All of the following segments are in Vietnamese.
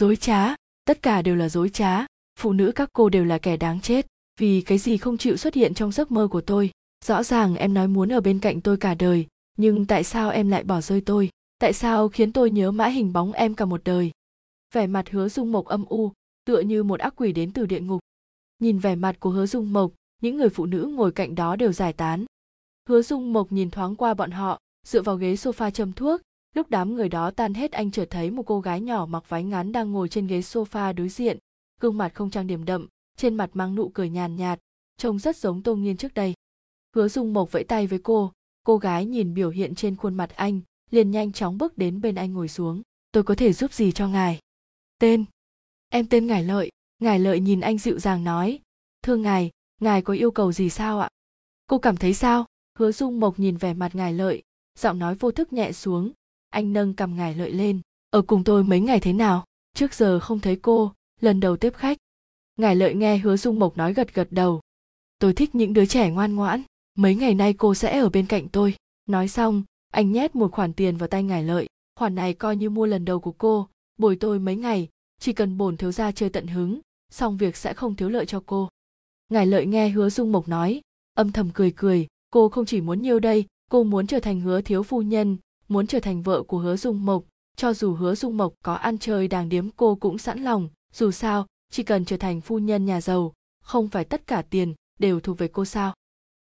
Dối trá, tất cả đều là dối trá, phụ nữ các cô đều là kẻ đáng chết, vì cái gì không chịu xuất hiện trong giấc mơ của tôi. Rõ ràng em nói muốn ở bên cạnh tôi cả đời, nhưng tại sao em lại bỏ rơi tôi? Tại sao khiến tôi nhớ mãi hình bóng em cả một đời? Vẻ mặt Hứa Dung Mộc âm u, tựa như một ác quỷ đến từ địa ngục. Nhìn vẻ mặt của Hứa Dung Mộc, những người phụ nữ ngồi cạnh đó đều giải tán. Hứa Dung Mộc nhìn thoáng qua bọn họ, dựa vào ghế sofa châm thuốc. Lúc đám người đó tan hết, anh chợt thấy một cô gái nhỏ mặc váy ngắn đang ngồi trên ghế sofa đối diện, gương mặt không trang điểm đậm, trên mặt mang nụ cười nhàn nhạt, trông rất giống Tô Nghiên trước đây. Hứa Dung Mộc vẫy tay với cô gái nhìn biểu hiện trên khuôn mặt anh, liền nhanh chóng bước đến bên anh ngồi xuống. Tôi có thể giúp gì cho ngài? Tên? Em tên Ngải Lợi. Ngải Lợi nhìn anh dịu dàng nói, thưa ngài có yêu cầu gì sao ạ? Cô cảm thấy sao? Hứa Dung Mộc nhìn vẻ mặt Ngải Lợi, giọng nói vô thức nhẹ xuống. Anh nâng cằm Ngải Lợi lên, ở cùng tôi mấy ngày thế nào? Trước giờ không thấy cô, lần đầu tiếp khách. Ngải Lợi nghe Hứa Dung Mộc nói gật gật đầu. Tôi thích những đứa trẻ ngoan ngoãn, mấy ngày nay cô sẽ ở bên cạnh tôi. Nói xong, anh nhét một khoản tiền vào tay Ngải Lợi. Khoản này coi như mua lần đầu của cô, bồi tôi mấy ngày, chỉ cần bổn thiếu gia chơi tận hứng, xong việc sẽ không thiếu lợi cho cô. Ngải Lợi nghe Hứa Dung Mộc nói, âm thầm cười cười, cô không chỉ muốn nhiêu đây, cô muốn trở thành Hứa thiếu phu nhân, muốn trở thành vợ của Hứa Dung Mộc, cho dù Hứa Dung Mộc có ăn chơi đàng điếm cô cũng sẵn lòng, dù sao, chỉ cần trở thành phu nhân nhà giàu, không phải tất cả tiền đều thuộc về cô sao.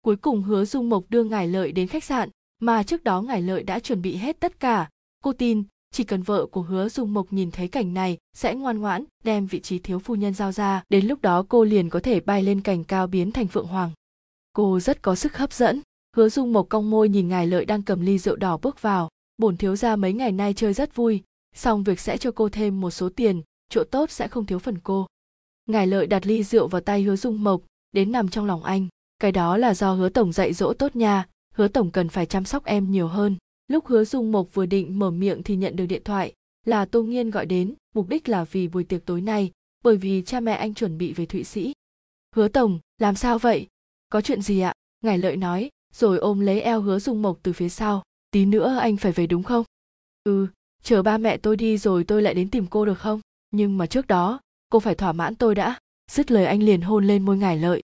Cuối cùng Hứa Dung Mộc đưa Ngải Lợi đến khách sạn, mà trước đó Ngải Lợi đã chuẩn bị hết tất cả, cô tin chỉ cần vợ của Hứa Dung Mộc nhìn thấy cảnh này sẽ ngoan ngoãn đem vị trí thiếu phu nhân giao ra, đến lúc đó cô liền có thể bay lên cành cao biến thành phượng hoàng. Cô rất có sức hấp dẫn. Hứa Dung Mộc cong môi nhìn Ngải Lợi đang cầm ly rượu đỏ bước vào, bổn thiếu gia mấy ngày nay chơi rất vui, xong việc sẽ cho cô thêm một số tiền, chỗ tốt sẽ không thiếu phần cô. Ngải Lợi đặt ly rượu vào tay Hứa Dung Mộc, đến nằm trong lòng anh, cái đó là do Hứa tổng dạy dỗ tốt nha, Hứa tổng cần phải chăm sóc em nhiều hơn. Lúc Hứa Dung Mộc vừa định mở miệng thì nhận được điện thoại, là Tô Nghiên gọi đến, mục đích là vì buổi tiệc tối nay, bởi vì cha mẹ anh chuẩn bị về Thụy Sĩ. Hứa tổng, làm sao vậy? Có chuyện gì ạ? Ngải Lợi nói, rồi ôm lấy eo Hứa Dung Mộc từ phía sau. Tí nữa anh phải về đúng không? Ừ, chờ ba mẹ tôi đi rồi tôi lại đến tìm cô được không? Nhưng mà trước đó, cô phải thỏa mãn tôi đã. Dứt lời anh liền hôn lên môi Ngải Lợi.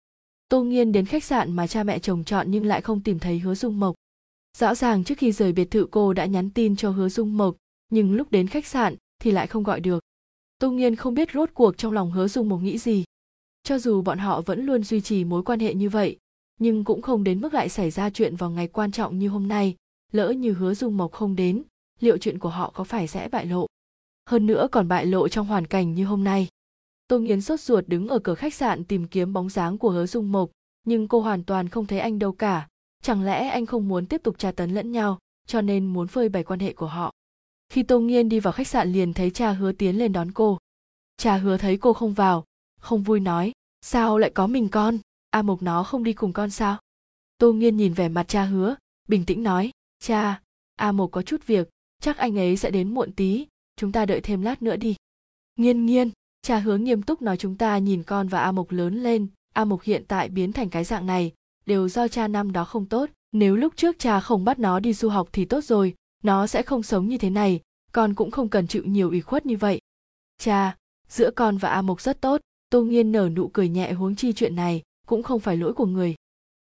Tô Nghiên đến khách sạn mà cha mẹ chồng chọn nhưng lại không tìm thấy Hứa Dung Mộc. Rõ ràng trước khi rời biệt thự cô đã nhắn tin cho Hứa Dung Mộc, nhưng lúc đến khách sạn thì lại không gọi được. Tô Nghiên không biết rốt cuộc trong lòng Hứa Dung Mộc nghĩ gì. Cho dù bọn họ vẫn luôn duy trì mối quan hệ như vậy, nhưng cũng không đến mức lại xảy ra chuyện vào ngày quan trọng như hôm nay. Lỡ như Hứa Dung Mộc không đến, liệu chuyện của họ có phải sẽ bại lộ? Hơn nữa còn bại lộ trong hoàn cảnh như hôm nay. Tô Nghiên sốt ruột đứng ở cửa khách sạn tìm kiếm bóng dáng của Hứa Dung Mộc, nhưng cô hoàn toàn không thấy anh đâu cả. Chẳng lẽ anh không muốn tiếp tục tra tấn lẫn nhau, cho nên muốn phơi bày quan hệ của họ? Khi Tô Nghiên đi vào khách sạn liền thấy cha Hứa tiến lên đón cô. Cha Hứa thấy cô không vào, không vui nói, sao lại có mình con? A Mộc nó không đi cùng con sao? Tô Nghiên nhìn vẻ mặt cha Hứa, bình tĩnh nói, cha, A Mộc có chút việc, chắc anh ấy sẽ đến muộn tí, chúng ta đợi thêm lát nữa đi. Nghiên, cha Hứa nghiêm túc nói, chúng ta nhìn con và A Mộc lớn lên, A Mộc hiện tại biến thành cái dạng này, đều do cha năm đó không tốt, nếu lúc trước cha không bắt nó đi du học thì tốt rồi, nó sẽ không sống như thế này, con cũng không cần chịu nhiều ủy khuất như vậy. Cha, giữa con và A Mộc rất tốt. Tô Nghiên nở nụ cười nhẹ, huống chi chuyện này cũng không phải lỗi của người.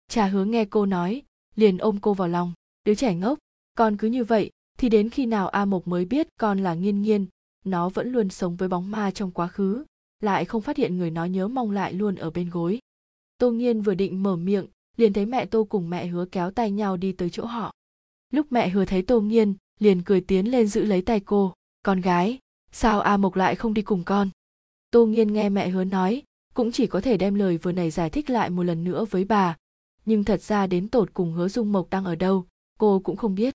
Cha Hứa nghe cô nói, liền ôm cô vào lòng, đứa trẻ ngốc, con cứ như vậy, thì đến khi nào A Mộc mới biết con là Nghiên, nó vẫn luôn sống với bóng ma trong quá khứ, lại không phát hiện người nó nhớ mong lại luôn ở bên gối. Tô Nghiên vừa định mở miệng, liền thấy mẹ Tô cùng mẹ Hứa kéo tay nhau đi tới chỗ họ. Lúc mẹ Hứa thấy Tô Nghiên, liền cười tiến lên giữ lấy tay cô, con gái, sao A Mộc lại không đi cùng con? Tô Nghiên nghe mẹ Hứa nói, cũng chỉ có thể đem lời vừa nãy giải thích lại một lần nữa với bà, nhưng thật ra đến tột cùng Hứa Dung Mộc đang ở đâu, cô cũng không biết.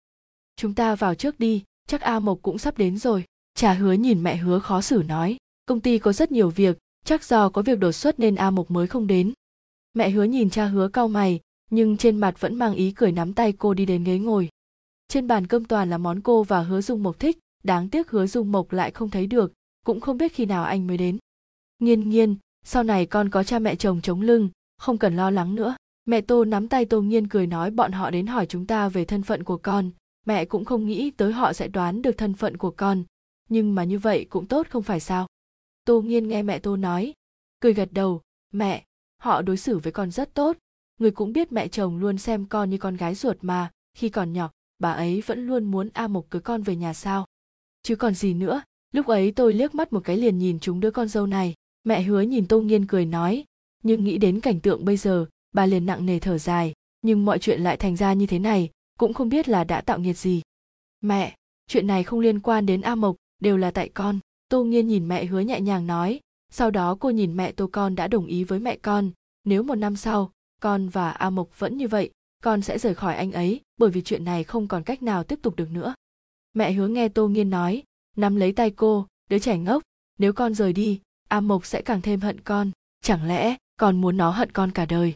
Chúng ta vào trước đi, chắc A Mộc cũng sắp đến rồi. Cha Hứa nhìn mẹ Hứa khó xử nói, công ty có rất nhiều việc, chắc do có việc đột xuất nên A Mộc mới không đến. Mẹ Hứa nhìn cha Hứa cau mày, nhưng trên mặt vẫn mang ý cười, nắm tay cô đi đến ghế ngồi. Trên bàn cơm toàn là món cô và Hứa Dung Mộc thích, đáng tiếc Hứa Dung Mộc lại không thấy được, cũng không biết khi nào anh mới đến. Nghiên, sau này con có cha mẹ chồng chống lưng, không cần lo lắng nữa. Mẹ Tô nắm tay Tô Nghiên cười nói, bọn họ đến hỏi chúng ta về thân phận của con, mẹ cũng không nghĩ tới họ sẽ đoán được thân phận của con. nhưng mà như vậy cũng tốt không phải sao? Tô Nghiên nghe mẹ Tô nói, cười gật đầu, mẹ, họ đối xử với con rất tốt. Người cũng biết mẹ chồng luôn xem con như con gái ruột mà, khi còn nhỏ, bà ấy vẫn luôn muốn A Mộc cưới con về nhà sao. Chứ còn gì nữa, lúc ấy tôi liếc mắt một cái liền nhìn chúng đứa con dâu này. Mẹ Hứa nhìn Tô Nghiên cười nói, nhưng nghĩ đến cảnh tượng bây giờ, bà liền nặng nề thở dài, nhưng mọi chuyện lại thành ra như thế này, cũng không biết là đã tạo nghiệt gì. Mẹ, chuyện này không liên quan đến A Mộc, đều là tại con. Tô Nghiên nhìn mẹ Hứa nhẹ nhàng nói, sau đó cô nhìn mẹ Tô, con đã đồng ý với mẹ con, nếu 1 năm sau, con và A Mộc vẫn như vậy, con sẽ rời khỏi anh ấy, bởi vì chuyện này không còn cách nào tiếp tục được nữa. Mẹ Hứa nghe Tô Nghiên nói, nắm lấy tay cô, đứa trẻ ngốc, nếu con rời đi, A Mộc sẽ càng thêm hận con, chẳng lẽ con muốn nó hận con cả đời?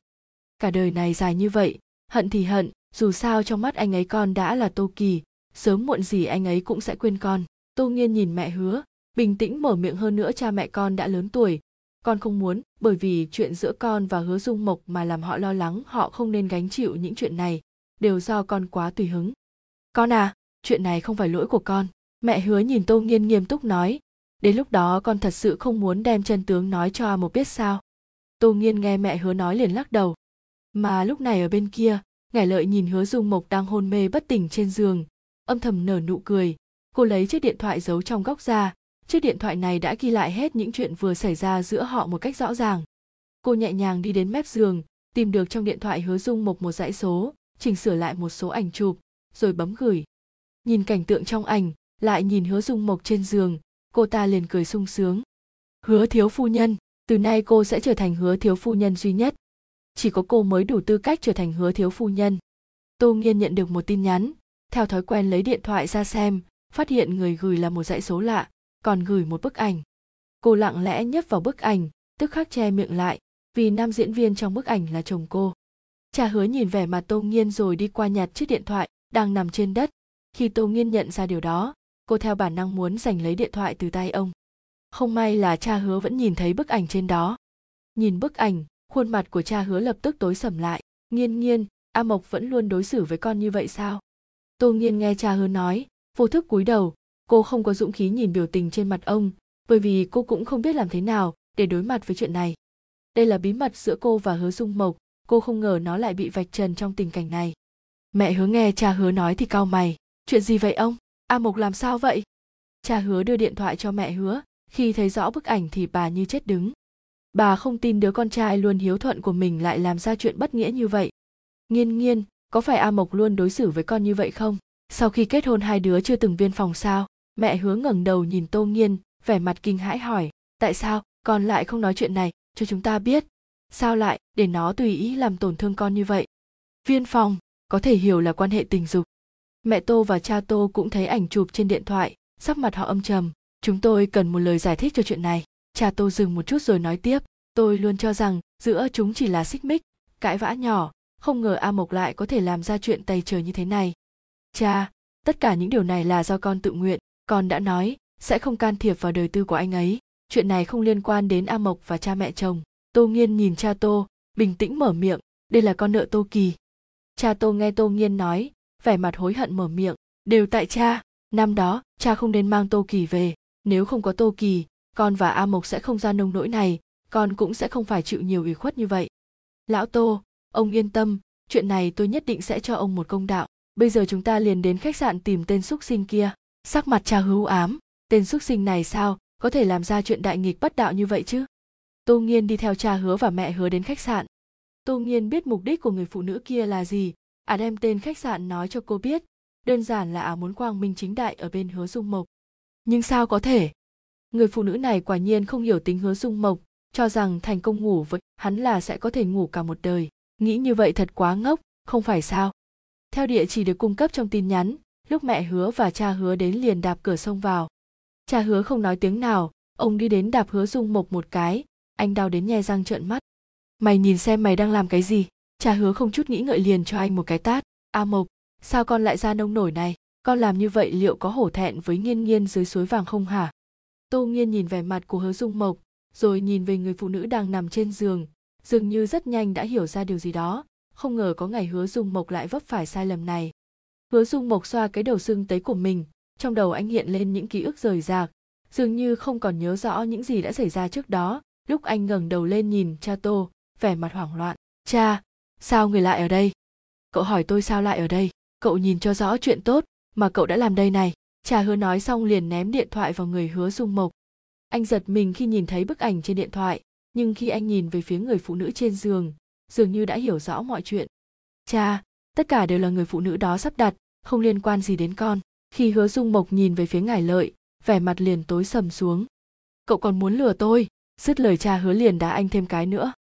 Cả đời này dài như vậy, hận thì hận, dù sao trong mắt anh ấy con đã là Tô Kỳ, sớm muộn gì anh ấy cũng sẽ quên con. Tô Nghiên nhìn mẹ Hứa, bình tĩnh mở miệng, hơn nữa cha mẹ con đã lớn tuổi. Con không muốn bởi vì chuyện giữa con và Hứa Dung Mộc mà làm họ lo lắng, họ không nên gánh chịu những chuyện này, đều do con quá tùy hứng. Con à, chuyện này không phải lỗi của con. Mẹ Hứa nhìn Tô Nghiên nghiêm túc nói, đến lúc đó con thật sự không muốn đem chân tướng nói cho A Mộc biết sao? Tô Nghiên nghe mẹ Hứa nói liền lắc đầu. Mà lúc này ở bên kia, Ngải Lợi nhìn Hứa Dung Mộc đang hôn mê bất tỉnh trên giường, âm thầm nở nụ cười. Cô lấy chiếc điện thoại giấu trong góc ra, chiếc điện thoại này đã ghi lại hết những chuyện vừa xảy ra giữa họ một cách rõ ràng. Cô nhẹ nhàng đi đến mép giường, tìm được trong điện thoại Hứa Dung Mộc một dãy số, chỉnh sửa lại một số ảnh chụp, rồi bấm gửi. Nhìn cảnh tượng trong ảnh, lại nhìn Hứa Dung Mộc trên giường, cô ta liền cười sung sướng. Hứa thiếu phu nhân, từ nay cô sẽ trở thành Hứa thiếu phu nhân duy nhất. Chỉ có cô mới đủ tư cách trở thành Hứa thiếu phu nhân. Tô Nghiên nhận được một tin nhắn, theo thói quen lấy điện thoại ra xem, phát hiện người gửi là một dãy số lạ, còn gửi một bức ảnh. Cô lặng lẽ nhấp vào bức ảnh, tức khắc che miệng lại, vì nam diễn viên trong bức ảnh là chồng cô. Cha Hứa nhìn vẻ mặt Tô Nghiên rồi đi qua nhặt chiếc điện thoại đang nằm trên đất. Khi Tô Nghiên nhận ra điều đó, cô theo bản năng muốn giành lấy điện thoại từ tay ông. Không may là cha Hứa vẫn nhìn thấy bức ảnh trên đó. Nhìn bức ảnh, khuôn mặt của cha Hứa lập tức tối sầm lại. Nghiên Nghiên, A Mộc vẫn luôn đối xử với con như vậy sao? Tô Nghiên nghe cha Hứa nói, vô thức cúi đầu. Cô không có dũng khí nhìn biểu tình trên mặt ông, bởi vì cô cũng không biết làm thế nào để đối mặt với chuyện này. Đây là bí mật giữa cô và Hứa Dung Mộc, cô không ngờ nó lại bị vạch trần trong tình cảnh này. Mẹ Hứa nghe cha Hứa nói thì cau mày, chuyện gì vậy ông? A Mộc làm sao vậy? Cha Hứa đưa điện thoại cho mẹ Hứa, khi thấy rõ bức ảnh thì bà như chết đứng. Bà không tin đứa con trai luôn hiếu thuận của mình lại làm ra chuyện bất nghĩa như vậy. Nghiên Nghiên, có phải A Mộc luôn đối xử với con như vậy không? Sau khi kết hôn hai đứa chưa từng viên phòng sao? Mẹ Hứa ngẩng đầu nhìn Tô Nghiên, vẻ mặt kinh hãi hỏi, tại sao con lại không nói chuyện này cho chúng ta biết? Sao lại để nó tùy ý làm tổn thương con như vậy? Viên phòng, có thể hiểu là quan hệ tình dục. Mẹ Tô và cha Tô cũng thấy ảnh chụp trên điện thoại, sắc mặt họ âm trầm. Chúng tôi cần một lời giải thích cho chuyện này. Cha Tô dừng một chút rồi nói tiếp, tôi luôn cho rằng giữa chúng chỉ là xích mích, cãi vã nhỏ, không ngờ A Mộc lại có thể làm ra chuyện tày trời như thế này. Cha, tất cả những điều này là do con tự nguyện. Con đã nói, sẽ không can thiệp vào đời tư của anh ấy. Chuyện này không liên quan đến A Mộc và cha mẹ chồng. Tô Nghiên nhìn cha Tô, bình tĩnh mở miệng, đây là con nợ Tô Kỳ. Cha Tô nghe Tô Nghiên nói, vẻ mặt hối hận mở miệng, đều tại cha. Năm đó, cha không nên mang Tô Kỳ về. Nếu không có Tô Kỳ, con và A Mộc sẽ không ra nông nỗi này, con cũng sẽ không phải chịu nhiều ủy khuất như vậy. Lão Tô, ông yên tâm, chuyện này tôi nhất định sẽ cho ông một công đạo. Bây giờ chúng ta liền đến khách sạn tìm tên xúc sinh kia. Sắc mặt cha Hứa u ám, tên xúc sinh này sao có thể làm ra chuyện đại nghịch bất đạo như vậy chứ? Tô Nghiên đi theo cha Hứa và mẹ Hứa đến khách sạn. Tô Nghiên biết mục đích của người phụ nữ kia là gì, ả đem tên khách sạn nói cho cô biết, đơn giản là ả muốn quang minh chính đại ở bên Hứa Dung Mộc. Nhưng sao có thể? Người phụ nữ này quả nhiên không hiểu tính Hứa Dung Mộc, cho rằng thành công ngủ với hắn là sẽ có thể ngủ cả một đời, nghĩ như vậy thật quá ngốc, không phải sao? Theo địa chỉ được cung cấp trong tin nhắn, lúc mẹ Hứa và cha Hứa đến liền đạp cửa xông vào. Cha Hứa không nói tiếng nào, ông đi đến đạp Hứa Dung Mộc một cái, anh đau đến nhe răng trợn mắt. Mày nhìn xem mày đang làm cái gì? Cha Hứa không chút nghĩ ngợi liền cho anh một cái tát. A Mộc, sao con lại ra nông nổi này? Con làm như vậy liệu có hổ thẹn với Nghiên Nghiên dưới suối vàng không hả? Tô Nghiên nhìn vẻ mặt của Hứa Dung Mộc, rồi nhìn về người phụ nữ đang nằm trên giường, dường như rất nhanh đã hiểu ra điều gì đó, không ngờ có ngày Hứa Dung Mộc lại vấp phải sai lầm này. Hứa Dung Mộc xoa cái đầu sưng tấy của mình, trong đầu anh hiện lên những ký ức rời rạc, dường như không còn nhớ rõ những gì đã xảy ra trước đó. Lúc anh ngẩng đầu lên nhìn cha Tô, vẻ mặt hoảng loạn. Cha, sao người lại ở đây? Cậu hỏi tôi sao lại ở đây? Cậu nhìn cho rõ chuyện tốt mà cậu đã làm đây này. Cha Hứa nói xong liền ném điện thoại vào người Hứa Dung Mộc. Anh giật mình khi nhìn thấy bức ảnh trên điện thoại, nhưng khi anh nhìn về phía người phụ nữ trên giường, dường như đã hiểu rõ mọi chuyện. Cha, tất cả đều là người phụ nữ đó sắp đặt, không liên quan gì đến con. Khi Hứa Dung Mộc nhìn về phía Ngải Lợi, vẻ mặt liền tối sầm xuống. Cậu còn muốn lừa tôi? Dứt lời cha Hứa liền đá anh thêm cái nữa.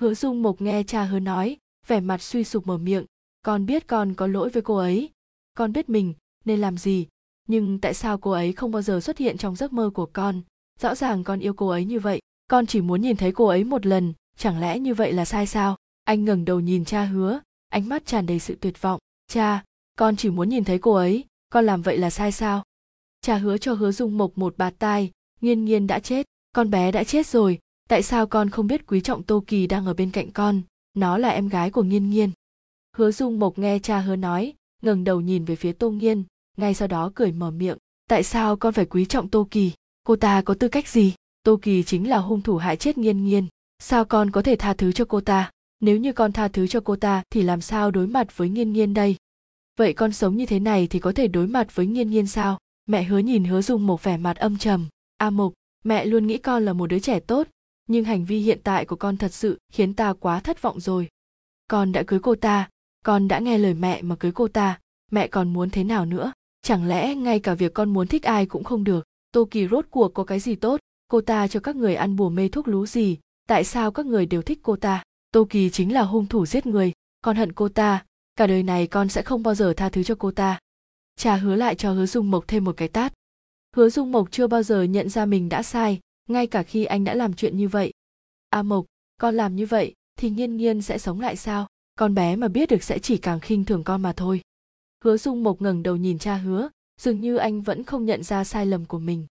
Hứa Dung Mộc nghe cha Hứa nói, vẻ mặt suy sụp mở miệng. Con biết con có lỗi với cô ấy. Con biết mình nên làm gì. Nhưng tại sao cô ấy không bao giờ xuất hiện trong giấc mơ của con? Rõ ràng con yêu cô ấy như vậy. Con chỉ muốn nhìn thấy cô ấy một lần. Chẳng lẽ như vậy là sai sao? Anh ngẩng đầu nhìn cha Hứa, ánh mắt tràn đầy sự tuyệt vọng. Cha, con chỉ muốn nhìn thấy cô ấy. Con làm vậy là sai sao? Cha Hứa cho Hứa Dung Mộc một bạt tai. Nghiên Nghiên đã chết. Con bé đã chết rồi. Tại sao con không biết quý trọng Tô Kỳ đang ở bên cạnh con? Nó là em gái của Nghiên Nghiên. Hứa Dung Mộc nghe cha Hứa nói, ngẩng đầu nhìn về phía Tô Nghiên, ngay sau đó cười mở miệng. Tại sao con phải quý trọng Tô Kỳ? Cô ta có tư cách gì? Tô Kỳ chính là hung thủ hại chết Nghiên Nghiên. Sao con có thể tha thứ cho cô ta? Nếu như con tha thứ cho cô ta thì làm sao đối mặt với Nghiên Nghiên đây? Vậy con sống như thế này thì có thể đối mặt với Nghiên Nghiên sao? Mẹ Hứa nhìn Hứa Dung Mộc vẻ mặt âm trầm. A Mộc, mẹ luôn nghĩ con là một đứa trẻ tốt, nhưng hành vi hiện tại của con thật sự khiến ta quá thất vọng rồi. Con đã cưới cô ta, con đã nghe lời mẹ mà cưới cô ta, mẹ còn muốn thế nào nữa? Chẳng lẽ ngay cả việc con muốn thích ai cũng không được? Tô Kỳ rốt cuộc có cái gì tốt? Cô ta cho các người ăn bùa mê thuốc lú gì? Tại sao các người đều thích cô ta? Tô Kỳ chính là hung thủ giết người, con hận cô ta, cả đời này con sẽ không bao giờ tha thứ cho cô ta. Cha Hứa lại cho Hứa Dung Mộc thêm một cái tát. Hứa Dung Mộc chưa bao giờ nhận ra mình đã sai, ngay cả khi anh đã làm chuyện như vậy. A Mộc, con làm như vậy thì Nghiên Nghiên sẽ sống lại sao? Con bé mà biết được sẽ chỉ càng khinh thường con mà thôi. Hứa Dung Mộc ngẩng đầu nhìn cha Hứa, dường như anh vẫn không nhận ra sai lầm của mình.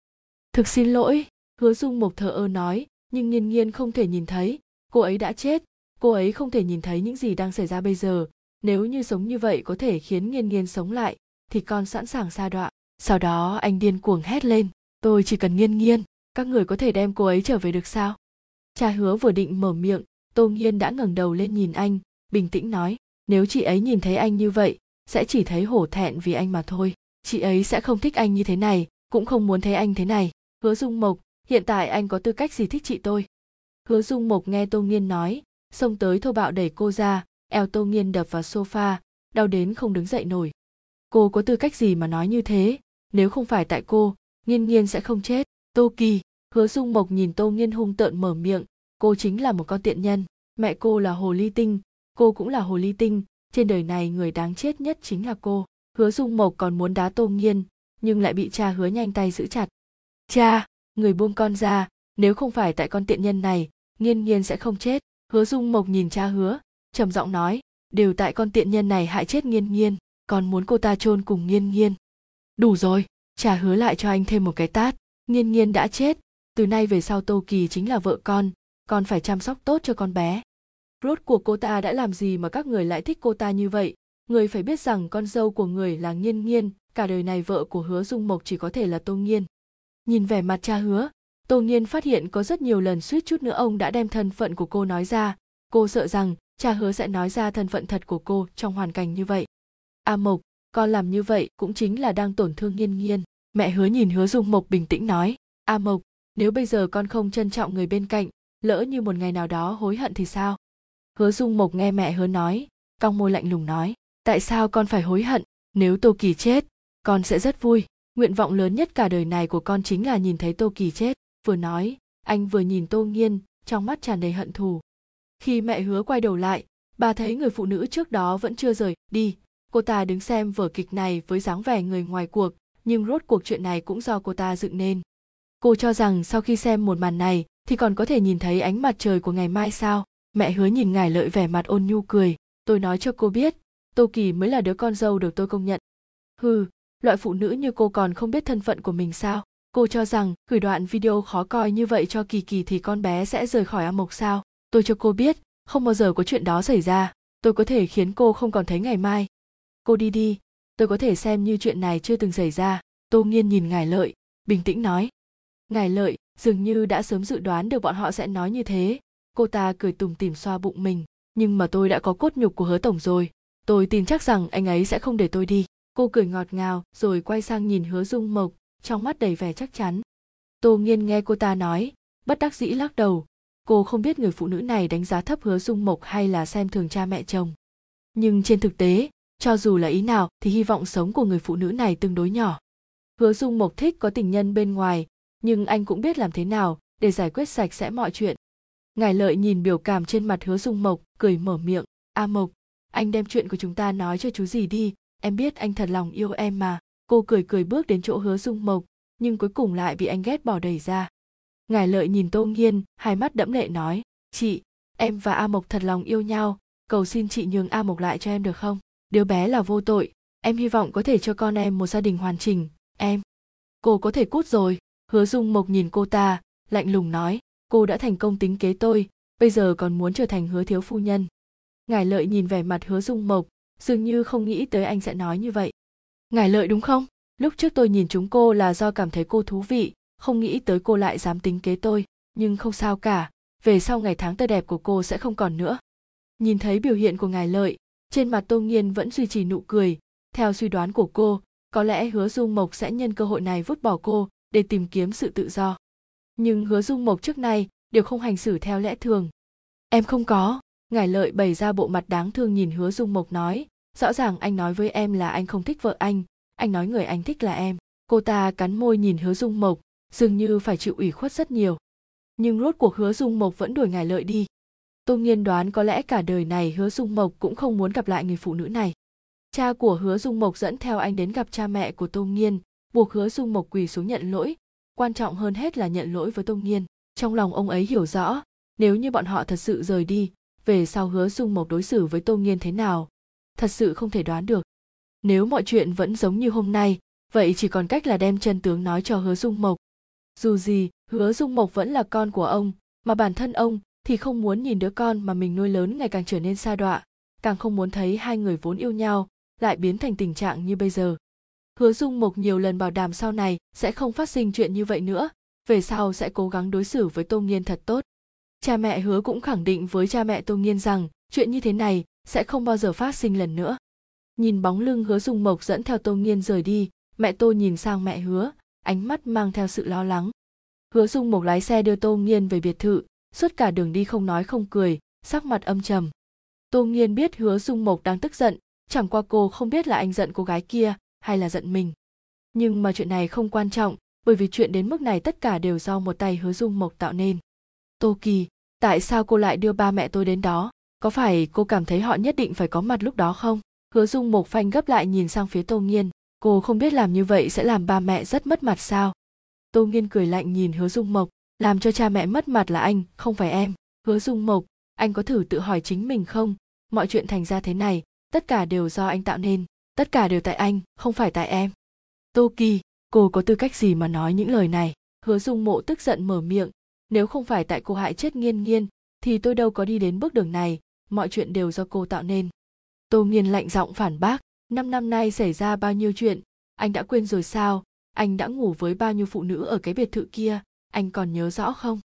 Thực xin lỗi, Hứa Dung Mộc thờ ơ nói, nhưng Nghiên Nghiên không thể nhìn thấy, cô ấy đã chết, cô ấy không thể nhìn thấy những gì đang xảy ra bây giờ. Nếu như sống như vậy có thể khiến Nghiên Nghiên sống lại, thì con sẵn sàng sa đọa. Sau đó anh điên cuồng hét lên, tôi chỉ cần Nghiên Nghiên, các người có thể đem cô ấy trở về được sao? Cha Hứa vừa định mở miệng, Tô Nghiên đã ngẩng đầu lên nhìn anh, bình tĩnh nói, nếu chị ấy nhìn thấy anh như vậy, sẽ chỉ thấy hổ thẹn vì anh mà thôi. Chị ấy sẽ không thích anh như thế này, cũng không muốn thấy anh thế này. Hứa Dung Mộc, hiện tại anh có tư cách gì thích chị tôi? Hứa Dung Mộc nghe Tô Nghiên nói, xông tới thô bạo đẩy cô ra, eo Tô Nghiên đập vào sofa, đau đến không đứng dậy nổi. Cô có tư cách gì mà nói như thế? Nếu không phải tại cô, Nghiên Nghiên sẽ không chết. Tô Kỳ, Hứa Dung Mộc nhìn Tô Nghiên hung tợn mở miệng, cô chính là một con tiện nhân, mẹ cô là hồ ly tinh, cô cũng là hồ ly tinh, trên đời này người đáng chết nhất chính là cô. Hứa Dung Mộc còn muốn đá Tô Nghiên, nhưng lại bị cha Hứa nhanh tay giữ chặt. Cha, người buông con ra, nếu không phải tại con tiện nhân này, Nghiên Nghiên sẽ không chết. Hứa Dung Mộc nhìn cha Hứa, trầm giọng nói, đều tại con tiện nhân này hại chết Nghiên Nghiên, còn muốn cô ta chôn cùng Nghiên Nghiên. Đủ rồi, cha Hứa lại cho anh thêm một cái tát. Nghiên Nghiên đã chết, từ nay về sau Tô Kỳ chính là vợ con phải chăm sóc tốt cho con bé. Rốt cuộc cô ta đã làm gì mà các người lại thích cô ta như vậy? Người phải biết rằng con dâu của người là Nghiên Nghiên, cả đời này vợ của Hứa Dung Mộc chỉ có thể là Tô Nghiên. Nhìn vẻ mặt cha Hứa, Tô Nghiên phát hiện có rất nhiều lần suýt chút nữa ông đã đem thân phận của cô nói ra. Cô sợ rằng cha Hứa sẽ nói ra thân phận thật của cô trong hoàn cảnh như vậy. A Mộc, con làm như vậy cũng chính là đang tổn thương Nghiên Nghiên. Mẹ Hứa nhìn Hứa Dung Mộc bình tĩnh nói, A Mộc, nếu bây giờ con không trân trọng người bên cạnh, lỡ như một ngày nào đó hối hận thì sao? Hứa Dung Mộc nghe mẹ Hứa nói, cong môi lạnh lùng nói, tại sao con phải hối hận? Nếu Tô Kỳ chết, con sẽ rất vui. Nguyện vọng lớn nhất cả đời này của con chính là nhìn thấy Tô Kỳ chết. Vừa nói, anh vừa nhìn Tô Nghiên, trong mắt tràn đầy hận thù. Khi mẹ Hứa quay đầu lại, bà thấy người phụ nữ trước đó vẫn chưa rời đi. Cô ta đứng xem vở kịch này với dáng vẻ người ngoài cuộc, nhưng rốt cuộc chuyện này cũng do cô ta dựng nên. Cô cho rằng sau khi xem một màn này thì còn có thể nhìn thấy ánh mặt trời của ngày mai sao? Mẹ Hứa nhìn Ngải Lợi vẻ mặt ôn nhu cười, tôi nói cho cô biết, Tô Kỳ mới là đứa con dâu được tôi công nhận. Hừ, loại phụ nữ như cô còn không biết thân phận của mình sao? Cô cho rằng gửi đoạn video khó coi như vậy cho Kỳ Kỳ thì con bé sẽ rời khỏi A Mộc sao? Tôi cho cô biết, không bao giờ có chuyện đó xảy ra, tôi có thể khiến cô không còn thấy ngày mai. Cô đi đi, tôi có thể xem như chuyện này chưa từng xảy ra. Tô Nghiên nhìn Ngải Lợi, bình tĩnh nói. Ngải Lợi dường như đã sớm dự đoán được bọn họ sẽ nói như thế. Cô ta cười tủm tỉm xoa bụng mình. Nhưng mà tôi đã có cốt nhục của Hứa Tổng rồi. Tôi tin chắc rằng anh ấy sẽ không để tôi đi. Cô cười ngọt ngào rồi quay sang nhìn Hứa Dung Mộc, trong mắt đầy vẻ chắc chắn. Tô Nghiên nghe cô ta nói, bất đắc dĩ lắc đầu. Cô không biết người phụ nữ này đánh giá thấp Hứa Dung Mộc hay là xem thường cha mẹ chồng. Nhưng trên thực tế, cho dù là ý nào thì hy vọng sống của người phụ nữ này tương đối nhỏ. Hứa Dung Mộc thích có tình nhân bên ngoài, nhưng anh cũng biết làm thế nào để giải quyết sạch sẽ mọi chuyện. Ngải Lợi nhìn biểu cảm trên mặt Hứa Dung Mộc, cười mở miệng. A Mộc, anh đem chuyện của chúng ta nói cho chú gì đi, em biết anh thật lòng yêu em mà. Cô cười cười bước đến chỗ Hứa Dung Mộc, nhưng cuối cùng lại bị anh ghét bỏ đẩy ra. Ngải Lợi nhìn Tô Nghiên, hai mắt đẫm lệ nói. Chị, em và A Mộc thật lòng yêu nhau, cầu xin chị nhường A Mộc lại cho em được không? Đứa bé là vô tội, em hy vọng có thể cho con em một gia đình hoàn chỉnh, em. Cô có thể cút rồi. Hứa Dung Mộc nhìn cô ta, lạnh lùng nói. Cô đã thành công tính kế tôi, bây giờ còn muốn trở thành Hứa thiếu phu nhân. Ngải Lợi nhìn vẻ mặt Hứa Dung Mộc, dường như không nghĩ tới anh sẽ nói như vậy. Ngải Lợi đúng không? Lúc trước tôi nhìn chúng cô là do cảm thấy cô thú vị, không nghĩ tới cô lại dám tính kế tôi. Nhưng không sao cả, về sau ngày tháng tươi đẹp của cô sẽ không còn nữa. Nhìn thấy biểu hiện của Ngải Lợi, trên mặt Tô Nghiên vẫn duy trì nụ cười. Theo suy đoán của cô, có lẽ Hứa Dung Mộc sẽ nhân cơ hội này vứt bỏ cô để tìm kiếm sự tự do. Nhưng Hứa Dung Mộc trước nay đều không hành xử theo lẽ thường. Em không có. Ngải Lợi bày ra bộ mặt đáng thương nhìn Hứa Dung Mộc nói. Rõ ràng anh nói với em là anh không thích vợ anh nói người anh thích là em. Cô ta cắn môi nhìn Hứa Dung Mộc, dường như phải chịu ủy khuất rất nhiều. Nhưng rốt cuộc Hứa Dung Mộc vẫn đuổi Ngải Lợi đi. Tô Nghiên đoán có lẽ cả đời này Hứa Dung Mộc cũng không muốn gặp lại người phụ nữ này. Cha của Hứa Dung Mộc dẫn theo anh đến gặp cha mẹ của Tô Nghiên, buộc Hứa Dung Mộc quỳ xuống nhận lỗi. Quan trọng hơn hết là nhận lỗi với Tô Nghiên. Trong lòng ông ấy hiểu rõ, nếu như bọn họ thật sự rời đi, về sau Hứa Dung Mộc đối xử với Tô Nghiên thế nào, thật sự không thể đoán được. Nếu mọi chuyện vẫn giống như hôm nay, vậy chỉ còn cách là đem chân tướng nói cho Hứa Dung Mộc. Dù gì, Hứa Dung Mộc vẫn là con của ông, mà bản thân ông thì không muốn nhìn đứa con mà mình nuôi lớn ngày càng trở nên sa đọa, càng không muốn thấy hai người vốn yêu nhau lại biến thành tình trạng như bây giờ. Hứa Dung Mộc nhiều lần bảo đảm sau này sẽ không phát sinh chuyện như vậy nữa, về sau sẽ cố gắng đối xử với Tô Nghiên thật tốt. Cha mẹ Hứa cũng khẳng định với cha mẹ Tô Nghiên rằng chuyện như thế này sẽ không bao giờ phát sinh lần nữa. Nhìn bóng lưng Hứa Dung Mộc dẫn theo Tô Nghiên rời đi, mẹ Tô nhìn sang mẹ Hứa, ánh mắt mang theo sự lo lắng. Hứa Dung Mộc lái xe đưa Tô Nghiên về biệt thự, suốt cả đường đi không nói không cười, sắc mặt âm trầm. Tô Nghiên biết Hứa Dung Mộc đang tức giận, chẳng qua cô không biết là anh giận cô gái kia hay là giận mình. Nhưng mà chuyện này không quan trọng, bởi vì chuyện đến mức này tất cả đều do một tay Hứa Dung Mộc tạo nên. Tô Kỳ, tại sao cô lại đưa ba mẹ tôi đến đó? Có phải cô cảm thấy họ nhất định phải có mặt lúc đó không? Hứa Dung Mộc phanh gấp lại nhìn sang phía Tô Nghiên. Cô không biết làm như vậy sẽ làm ba mẹ rất mất mặt sao? Tô Nghiên cười lạnh nhìn Hứa Dung Mộc. Làm cho cha mẹ mất mặt là anh, không phải em. Hứa Dung Mộc, anh có thử tự hỏi chính mình không? Mọi chuyện thành ra thế này, tất cả đều do anh tạo nên. Tất cả đều tại anh, không phải tại em. Tô Kỳ, cô có tư cách gì mà nói những lời này? Hứa Dung Mộ tức giận mở miệng. Nếu không phải tại cô hại chết Nghiên Nghiên, thì tôi đâu có đi đến bước đường này. Mọi chuyện đều do cô tạo nên. Tô Nghiên lạnh giọng phản bác. 5 năm nay xảy ra bao nhiêu chuyện, anh đã quên rồi sao? Anh đã ngủ với bao nhiêu phụ nữ ở cái biệt thự kia, anh còn nhớ rõ không?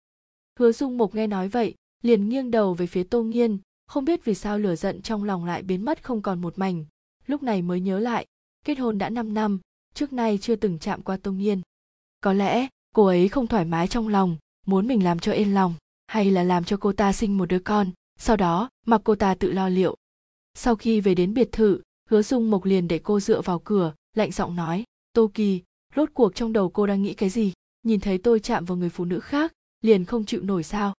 Hứa Dung Mộc nghe nói vậy, liền nghiêng đầu về phía Tô Nghiên, không biết vì sao lửa giận trong lòng lại biến mất không còn một mảnh. Lúc này mới nhớ lại, kết hôn đã 5 năm, trước nay chưa từng chạm qua Tô Nghiên. Có lẽ cô ấy không thoải mái trong lòng, muốn mình làm cho yên lòng, hay là làm cho cô ta sinh một đứa con, sau đó mặc cô ta tự lo liệu. Sau khi về đến biệt thự, Hứa Dung Mộc liền để cô dựa vào cửa, lạnh giọng nói. Tô Kỳ, rốt cuộc trong đầu cô đang nghĩ cái gì? Nhìn thấy tôi chạm vào người phụ nữ khác, liền không chịu nổi sao?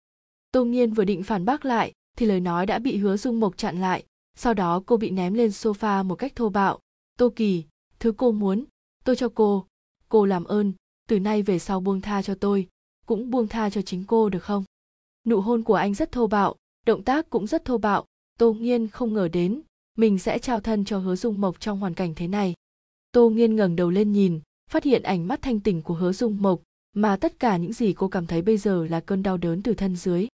Tô Nghiên vừa định phản bác lại, thì lời nói đã bị Hứa Dung Mộc chặn lại. Sau đó cô bị ném lên sofa một cách thô bạo. Tô Kỳ, thứ cô muốn, tôi cho cô làm ơn, từ nay về sau buông tha cho tôi, cũng buông tha cho chính cô được không? Nụ hôn của anh rất thô bạo, động tác cũng rất thô bạo. Tô Nghiên không ngờ đến, mình sẽ trao thân cho Hứa Dung Mộc trong hoàn cảnh thế này. Tô Nghiên ngẩng đầu lên nhìn, phát hiện ánh mắt thanh tỉnh của Hứa Dung Mộc, mà tất cả những gì cô cảm thấy bây giờ là cơn đau đớn từ thân dưới.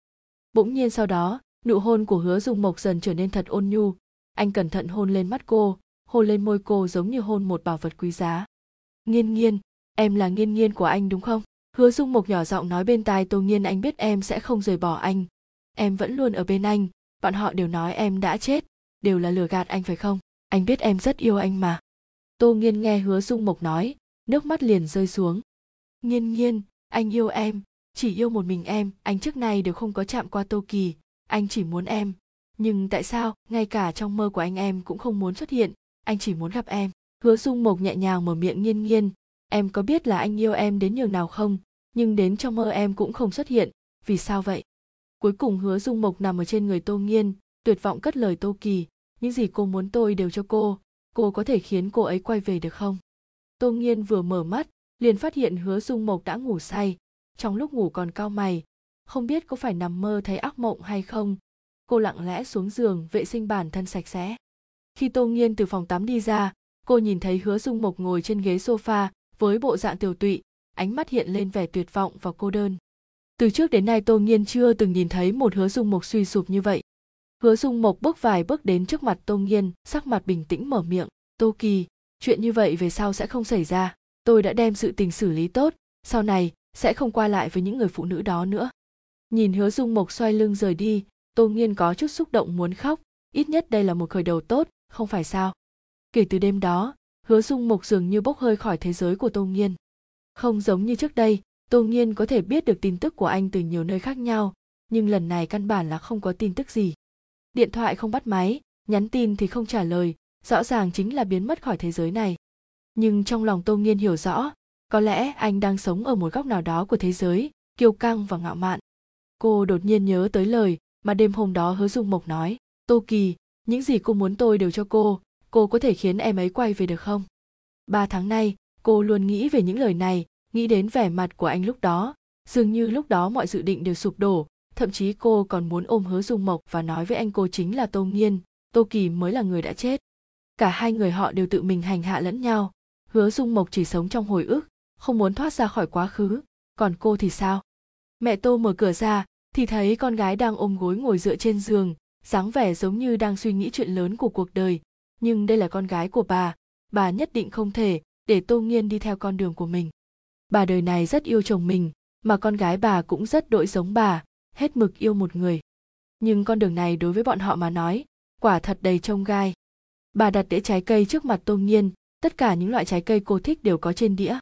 Bỗng nhiên sau đó, nụ hôn của Hứa Dung Mộc dần trở nên thật ôn nhu. Anh cẩn thận hôn lên mắt cô, hôn lên môi cô giống như hôn một bảo vật quý giá. Nghiên Nghiên, em là Nghiên Nghiên của anh đúng không? Hứa Dung Mộc nhỏ giọng nói bên tai Tô Nghiên, anh biết em sẽ không rời bỏ anh. Em vẫn luôn ở bên anh, bọn họ đều nói em đã chết, đều là lừa gạt anh phải không? Anh biết em rất yêu anh mà. Tô Nghiên nghe Hứa Dung Mộc nói, nước mắt liền rơi xuống. Nghiên Nghiên, anh yêu em, chỉ yêu một mình em, anh trước nay đều không có chạm qua Tô Kỳ, anh chỉ muốn em. Nhưng tại sao, ngay cả trong mơ của anh em cũng không muốn xuất hiện, anh chỉ muốn gặp em. Hứa Dung Mộc nhẹ nhàng mở miệng, Nghiên Nghiên, em có biết là anh yêu em đến nhường nào không, nhưng đến trong mơ em cũng không xuất hiện, vì sao vậy? Cuối cùng Hứa Dung Mộc nằm ở trên người Tô Nghiên, tuyệt vọng cất lời, Tô Kỳ, những gì cô muốn tôi đều cho cô có thể khiến cô ấy quay về được không? Tô Nghiên vừa mở mắt, liền phát hiện Hứa Dung Mộc đã ngủ say, trong lúc ngủ còn cau mày, không biết có phải nằm mơ thấy ác mộng hay không. Cô lặng lẽ xuống giường vệ sinh bản thân sạch sẽ. Khi Tô Nghiên từ phòng tắm đi ra, cô nhìn thấy Hứa Dung Mộc ngồi trên ghế sofa với bộ dạng tiều tụy, ánh mắt hiện lên vẻ tuyệt vọng và cô đơn. Từ trước đến nay Tô Nghiên chưa từng nhìn thấy một Hứa Dung Mộc suy sụp như vậy. Hứa Dung Mộc bước vài bước đến trước mặt Tô Nghiên, sắc mặt bình tĩnh mở miệng, Tô Kỳ, chuyện như vậy về sau sẽ không xảy ra, tôi đã đem sự tình xử lý tốt, sau này sẽ không qua lại với những người phụ nữ đó nữa. Nhìn Hứa Dung Mộc xoay lưng rời đi, Tô Nghiên có chút xúc động muốn khóc, ít nhất đây là một khởi đầu tốt, không phải sao? Kể từ đêm đó, Hứa Dung Mộc dường như bốc hơi khỏi thế giới của Tô Nghiên. Không giống như trước đây, Tô Nghiên có thể biết được tin tức của anh từ nhiều nơi khác nhau, nhưng lần này căn bản là không có tin tức gì. Điện thoại không bắt máy, nhắn tin thì không trả lời, rõ ràng chính là biến mất khỏi thế giới này. Nhưng trong lòng Tô Nghiên hiểu rõ, có lẽ anh đang sống ở một góc nào đó của thế giới, kiêu căng và ngạo mạn. Cô đột nhiên nhớ tới lời mà đêm hôm đó Hứa Dung Mộc nói, Tô Kỳ, những gì cô muốn tôi đều cho cô có thể khiến em ấy quay về được không? 3 tháng nay, cô luôn nghĩ về những lời này, nghĩ đến vẻ mặt của anh lúc đó, dường như lúc đó mọi dự định đều sụp đổ, thậm chí cô còn muốn ôm Hứa Dung Mộc và nói với anh cô chính là Tô Nghiên, Tô Kỳ mới là người đã chết. Cả hai người họ đều tự mình hành hạ lẫn nhau, Hứa Dung Mộc chỉ sống trong hồi ức, không muốn thoát ra khỏi quá khứ, còn cô thì sao? Mẹ Tô mở cửa ra, thì thấy con gái đang ôm gối ngồi dựa trên giường, dáng vẻ giống như đang suy nghĩ chuyện lớn của cuộc đời. Nhưng đây là con gái của bà nhất định không thể để Tô Nghiên đi theo con đường của mình. Bà đời này rất yêu chồng mình, mà con gái bà cũng rất đội giống bà, hết mực yêu một người. Nhưng con đường này đối với bọn họ mà nói, quả thật đầy chông gai. Bà đặt đĩa trái cây trước mặt Tô Nghiên, tất cả những loại trái cây cô thích đều có trên đĩa.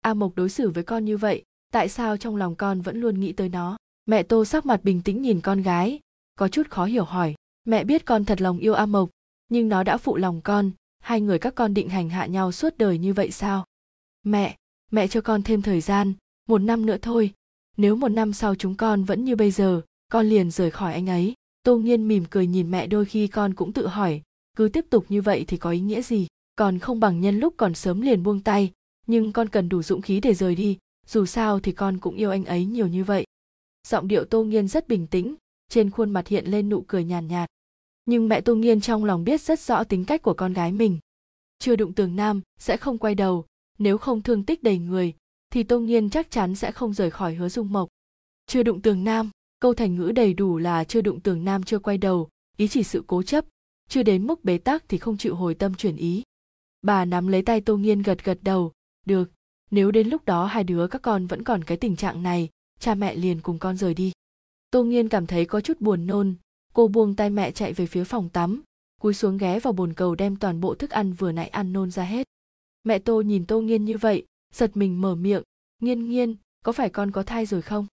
A Mộc đối xử với con như vậy, tại sao trong lòng con vẫn luôn nghĩ tới nó? Mẹ Tô sắc mặt bình tĩnh nhìn con gái, có chút khó hiểu hỏi, mẹ biết con thật lòng yêu A Mộc, nhưng nó đã phụ lòng con, hai người các con định hành hạ nhau suốt đời như vậy sao? Mẹ cho con thêm thời gian, 1 năm nữa thôi, nếu 1 năm sau chúng con vẫn như bây giờ, con liền rời khỏi anh ấy. Tô Nghiên mỉm cười nhìn mẹ, đôi khi con cũng tự hỏi, cứ tiếp tục như vậy thì có ý nghĩa gì, còn không bằng nhân lúc còn sớm liền buông tay, nhưng con cần đủ dũng khí để rời đi, dù sao thì con cũng yêu anh ấy nhiều như vậy. Giọng điệu Tô Nghiên rất bình tĩnh, trên khuôn mặt hiện lên nụ cười nhàn nhạt. Nhưng mẹ Tô Nghiên trong lòng biết rất rõ tính cách của con gái mình. Chưa đụng tường nam sẽ không quay đầu, nếu không thương tích đầy người thì Tô Nghiên chắc chắn sẽ không rời khỏi Hứa Dung Mộc. Chưa đụng tường nam, câu thành ngữ đầy đủ là chưa đụng tường nam chưa quay đầu, ý chỉ sự cố chấp, chưa đến mức bế tắc thì không chịu hồi tâm chuyển ý. Bà nắm lấy tay Tô Nghiên gật gật đầu, được, nếu đến lúc đó hai đứa các con vẫn còn cái tình trạng này, cha mẹ liền cùng con rời đi. Tô Nghiên cảm thấy có chút buồn nôn, cô buông tay mẹ chạy về phía phòng tắm, cúi xuống ghé vào bồn cầu đem toàn bộ thức ăn vừa nãy ăn nôn ra hết. Mẹ Tô nhìn Tô Nghiên như vậy, giật mình mở miệng, Nghiên Nghiên, có phải con có thai rồi không?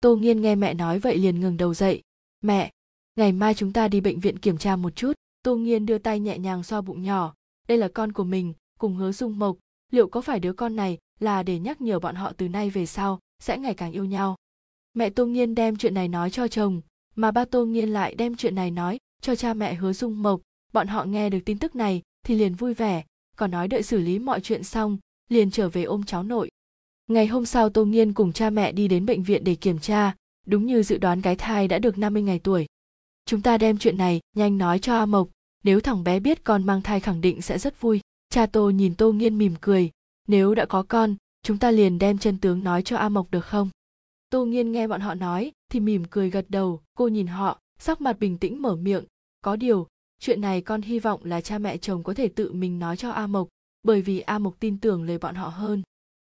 Tô Nghiên nghe mẹ nói vậy liền ngẩng đầu dậy, mẹ, ngày mai chúng ta đi bệnh viện kiểm tra một chút. Tô Nghiên đưa tay nhẹ nhàng xoa bụng nhỏ, đây là con của mình, cùng Hứa Dung Mộc, liệu có phải đứa con này là để nhắc nhở bọn họ từ nay về sau sẽ ngày càng yêu nhau. Mẹ Tô Nghiên đem chuyện này nói cho chồng, mà ba Tô Nghiên lại đem chuyện này nói cho cha mẹ Hứa Dung Mộc, bọn họ nghe được tin tức này thì liền vui vẻ, còn nói đợi xử lý mọi chuyện xong, liền trở về ôm cháu nội. Ngày hôm sau Tô Nghiên cùng cha mẹ đi đến bệnh viện để kiểm tra, đúng như dự đoán cái thai đã được 50 ngày tuổi. Chúng ta đem chuyện này nhanh nói cho A Mộc, nếu thằng bé biết con mang thai khẳng định sẽ rất vui. Cha Tô nhìn Tô Nghiên mỉm cười, nếu đã có con, chúng ta liền đem chân tướng nói cho A Mộc được không? Tô Nghiên nghe bọn họ nói thì mỉm cười gật đầu, cô nhìn họ, sắc mặt bình tĩnh mở miệng, có điều, chuyện này con hy vọng là cha mẹ chồng có thể tự mình nói cho A Mộc, bởi vì A Mộc tin tưởng lời bọn họ hơn.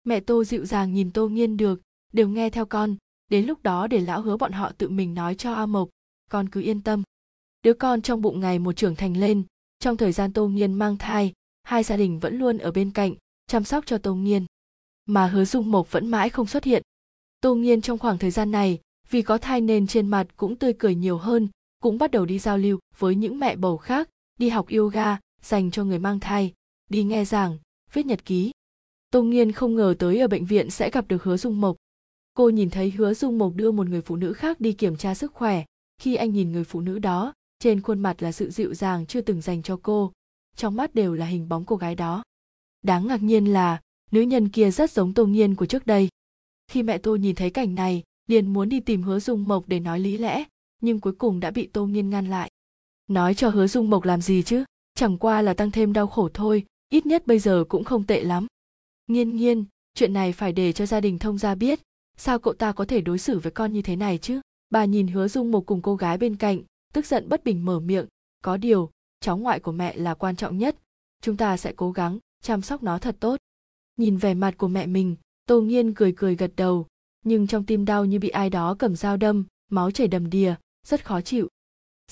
Mẹ Tô dịu dàng nhìn Tô Nghiên được, đều nghe theo con, đến lúc đó để lão hứa bọn họ tự mình nói cho A Mộc, con cứ yên tâm. Đứa con trong bụng ngày một trưởng thành lên, trong thời gian Tô Nghiên mang thai, hai gia đình vẫn luôn ở bên cạnh, chăm sóc cho Tô Nghiên. Mà Hứa Dung Mộc vẫn mãi không xuất hiện. Tô Nghiên trong khoảng thời gian này, vì có thai nên trên mặt cũng tươi cười nhiều hơn, cũng bắt đầu đi giao lưu với những mẹ bầu khác, đi học yoga dành cho người mang thai, đi nghe giảng, viết nhật ký. Tô Nghiên không ngờ tới ở bệnh viện sẽ gặp được Hứa Dung Mộc. Cô nhìn thấy Hứa Dung Mộc đưa một người phụ nữ khác đi kiểm tra sức khỏe. Khi anh nhìn người phụ nữ đó, trên khuôn mặt là sự dịu dàng chưa từng dành cho cô, trong mắt đều là hình bóng cô gái đó. Đáng ngạc nhiên là nữ nhân kia rất giống Tô Nghiên của trước đây. Khi mẹ Tô nhìn thấy cảnh này, liền muốn đi tìm Hứa Dung Mộc để nói lý lẽ, nhưng cuối cùng đã bị Tô Nghiên ngăn lại. Nói cho Hứa Dung Mộc làm gì chứ, chẳng qua là tăng thêm đau khổ thôi, ít nhất bây giờ cũng không tệ lắm. Nghiên Nghiên, chuyện này phải để cho gia đình thông gia biết, sao cậu ta có thể đối xử với con như thế này chứ? Bà nhìn Hứa Dung Mộc cùng cô gái bên cạnh, tức giận bất bình mở miệng, có điều, cháu ngoại của mẹ là quan trọng nhất, chúng ta sẽ cố gắng chăm sóc nó thật tốt. Nhìn vẻ mặt của mẹ mình, Tô Nghiên cười cười gật đầu, nhưng trong tim đau như bị ai đó cầm dao đâm, máu chảy đầm đìa, rất khó chịu.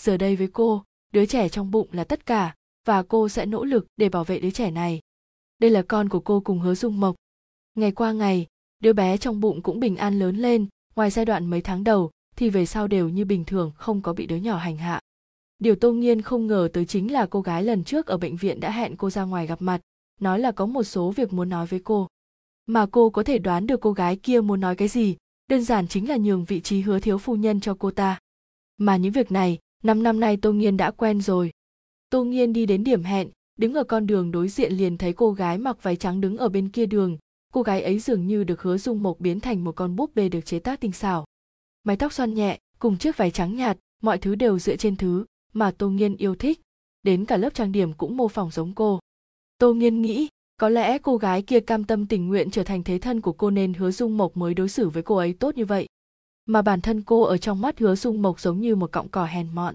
Giờ đây với cô, đứa trẻ trong bụng là tất cả, và cô sẽ nỗ lực để bảo vệ đứa trẻ này. Đây là con của cô cùng Hứa Dung Mộc. Ngày qua ngày, đứa bé trong bụng cũng bình an lớn lên, ngoài giai đoạn mấy tháng đầu thì về sau đều như bình thường, không có bị đứa nhỏ hành hạ. Điều Tô Nghiên không ngờ tới chính là cô gái lần trước ở bệnh viện đã hẹn cô ra ngoài gặp mặt, nói là có một số việc muốn nói với cô. Mà cô có thể đoán được cô gái kia muốn nói cái gì, đơn giản chính là nhường vị trí Hứa thiếu phu nhân cho cô ta. Mà những việc này, 5 năm nay Tô Nghiên đã quen rồi. Tô Nghiên đi đến điểm hẹn, đứng ở con đường đối diện liền thấy cô gái mặc váy trắng đứng ở bên kia đường. Cô gái ấy dường như được Hứa Dung Mộc biến thành một con búp bê được chế tác tinh xảo. Mái tóc xoăn nhẹ, cùng chiếc váy trắng nhạt, mọi thứ đều dựa trên thứ mà Tô Nghiên yêu thích. Đến cả lớp trang điểm cũng mô phỏng giống cô. Tô Nghiên nghĩ, có lẽ cô gái kia cam tâm tình nguyện trở thành thế thân của cô nên Hứa Dung Mộc mới đối xử với cô ấy tốt như vậy. Mà bản thân cô ở trong mắt Hứa Dung Mộc giống như một cọng cỏ hèn mọn.